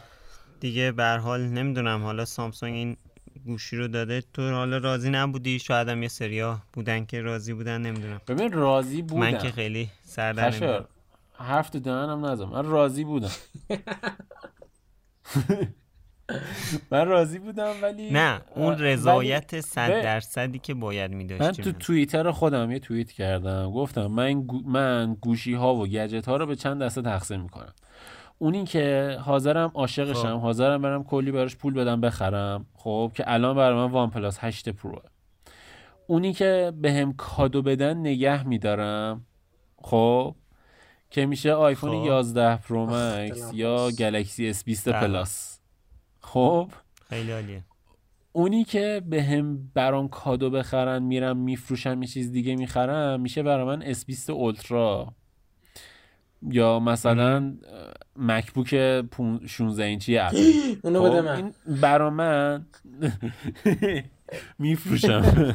دیگه به هر حال نمیدونم، حالا سامسونگ این گوشی رو داده، تو حالا راضی نبودی، شاید هم یه سریا بودن که راضی بودن، نمیدونم. ببین راضی بودن، من که خیلی سردر نمیدونم، هفت دهن هم نزم، من راضی بودم من راضی بودم، ولی نه اون رضایت صد درصدی که باید میداشت. من تو توییتر خودم یه توییت کردم، گفتم من گو... من گوشی ها و گجت ها رو به چند دسته تقسیم میکنم. اونی که حاضرم عاشقشم، حاضرم برم کلی براش پول بدم بخرم، خب که الان برای من وان پلاس هشت پرو. اونی که بهم کادو بدن نگه میدارم، خب که میشه آیفون خوب. یازده پرو مکس یا گلکسی اس بیست پلاس. خب خیلی عالیه. اونی که بهم برام کادو بخرن، میرم میفروشم، یه چیز دیگه میخرم، میشه برای من اس بیست اولترا یا مثلا مکبوک شانزده اینچی اپل. اونو بده من. این برا من میفروشم.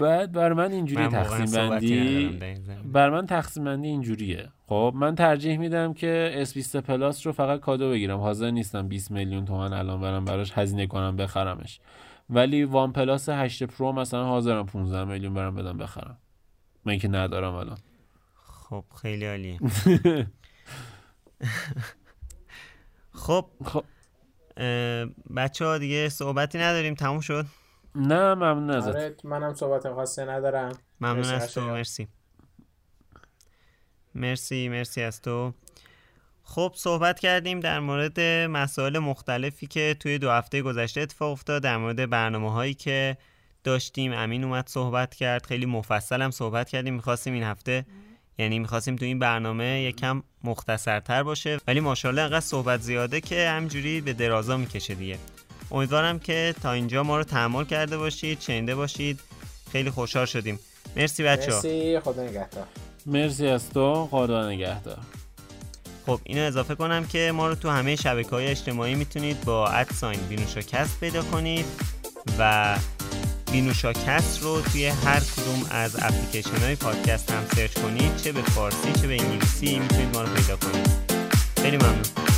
بعد برا من اینجوری تقسیم بندی برا من تقسیم بندی اینجوریه. خب من ترجیح میدم که اس بیست پلاس رو فقط کادو بگیرم، حاضر نیستم بیست میلیون تومان الان برام براش هزینه کنم بخرمش، ولی وان پلاس هشت پرو مثلا حاضرم پانزده میلیون برام بدم بخرم، من که ندارم الان. خب خیلی عالیه. خب بچه ها دیگه صحبتی نداریم، تموم شد؟ نه ممنون ازت. منم صحبتم خواسته ندارم. ممنون از تو، مرسی مرسی مرسی از تو. خب صحبت کردیم در مورد مسائل مختلفی که توی دو هفته گذشته اتفاق افتاد، در مورد برنامه‌هایی که داشتیم. امین اومد صحبت کرد، خیلی مفصل هم صحبت کردیم، میخواستیم این هفته یعنی میخواستیم تو این برنامه یکم مختصرتر باشه، ولی ماشاءالله انقدر صحبت زیاده که همجوری به درازا میکشه دیگه. امیدوارم که تا اینجا ما رو تحمل کرده باشید، شنیده باشید، خیلی خوشحال شدیم. مرسی بچه ها. مرسی، خدا نگهدار. مرسی از تو، خدا نگهدار. خب اینو اضافه کنم که ما رو تو همه شبکه‌های اجتماعی میتونید با ادساین بینوشاکست پیدا کنید و بینوشاکست رو توی هر کدوم از اپلیکیشن های پادکست هم سرچ کنید، چه به فارسی چه به انگلیسی میتونید ما رو پیدا کنید. خیلی ممنون.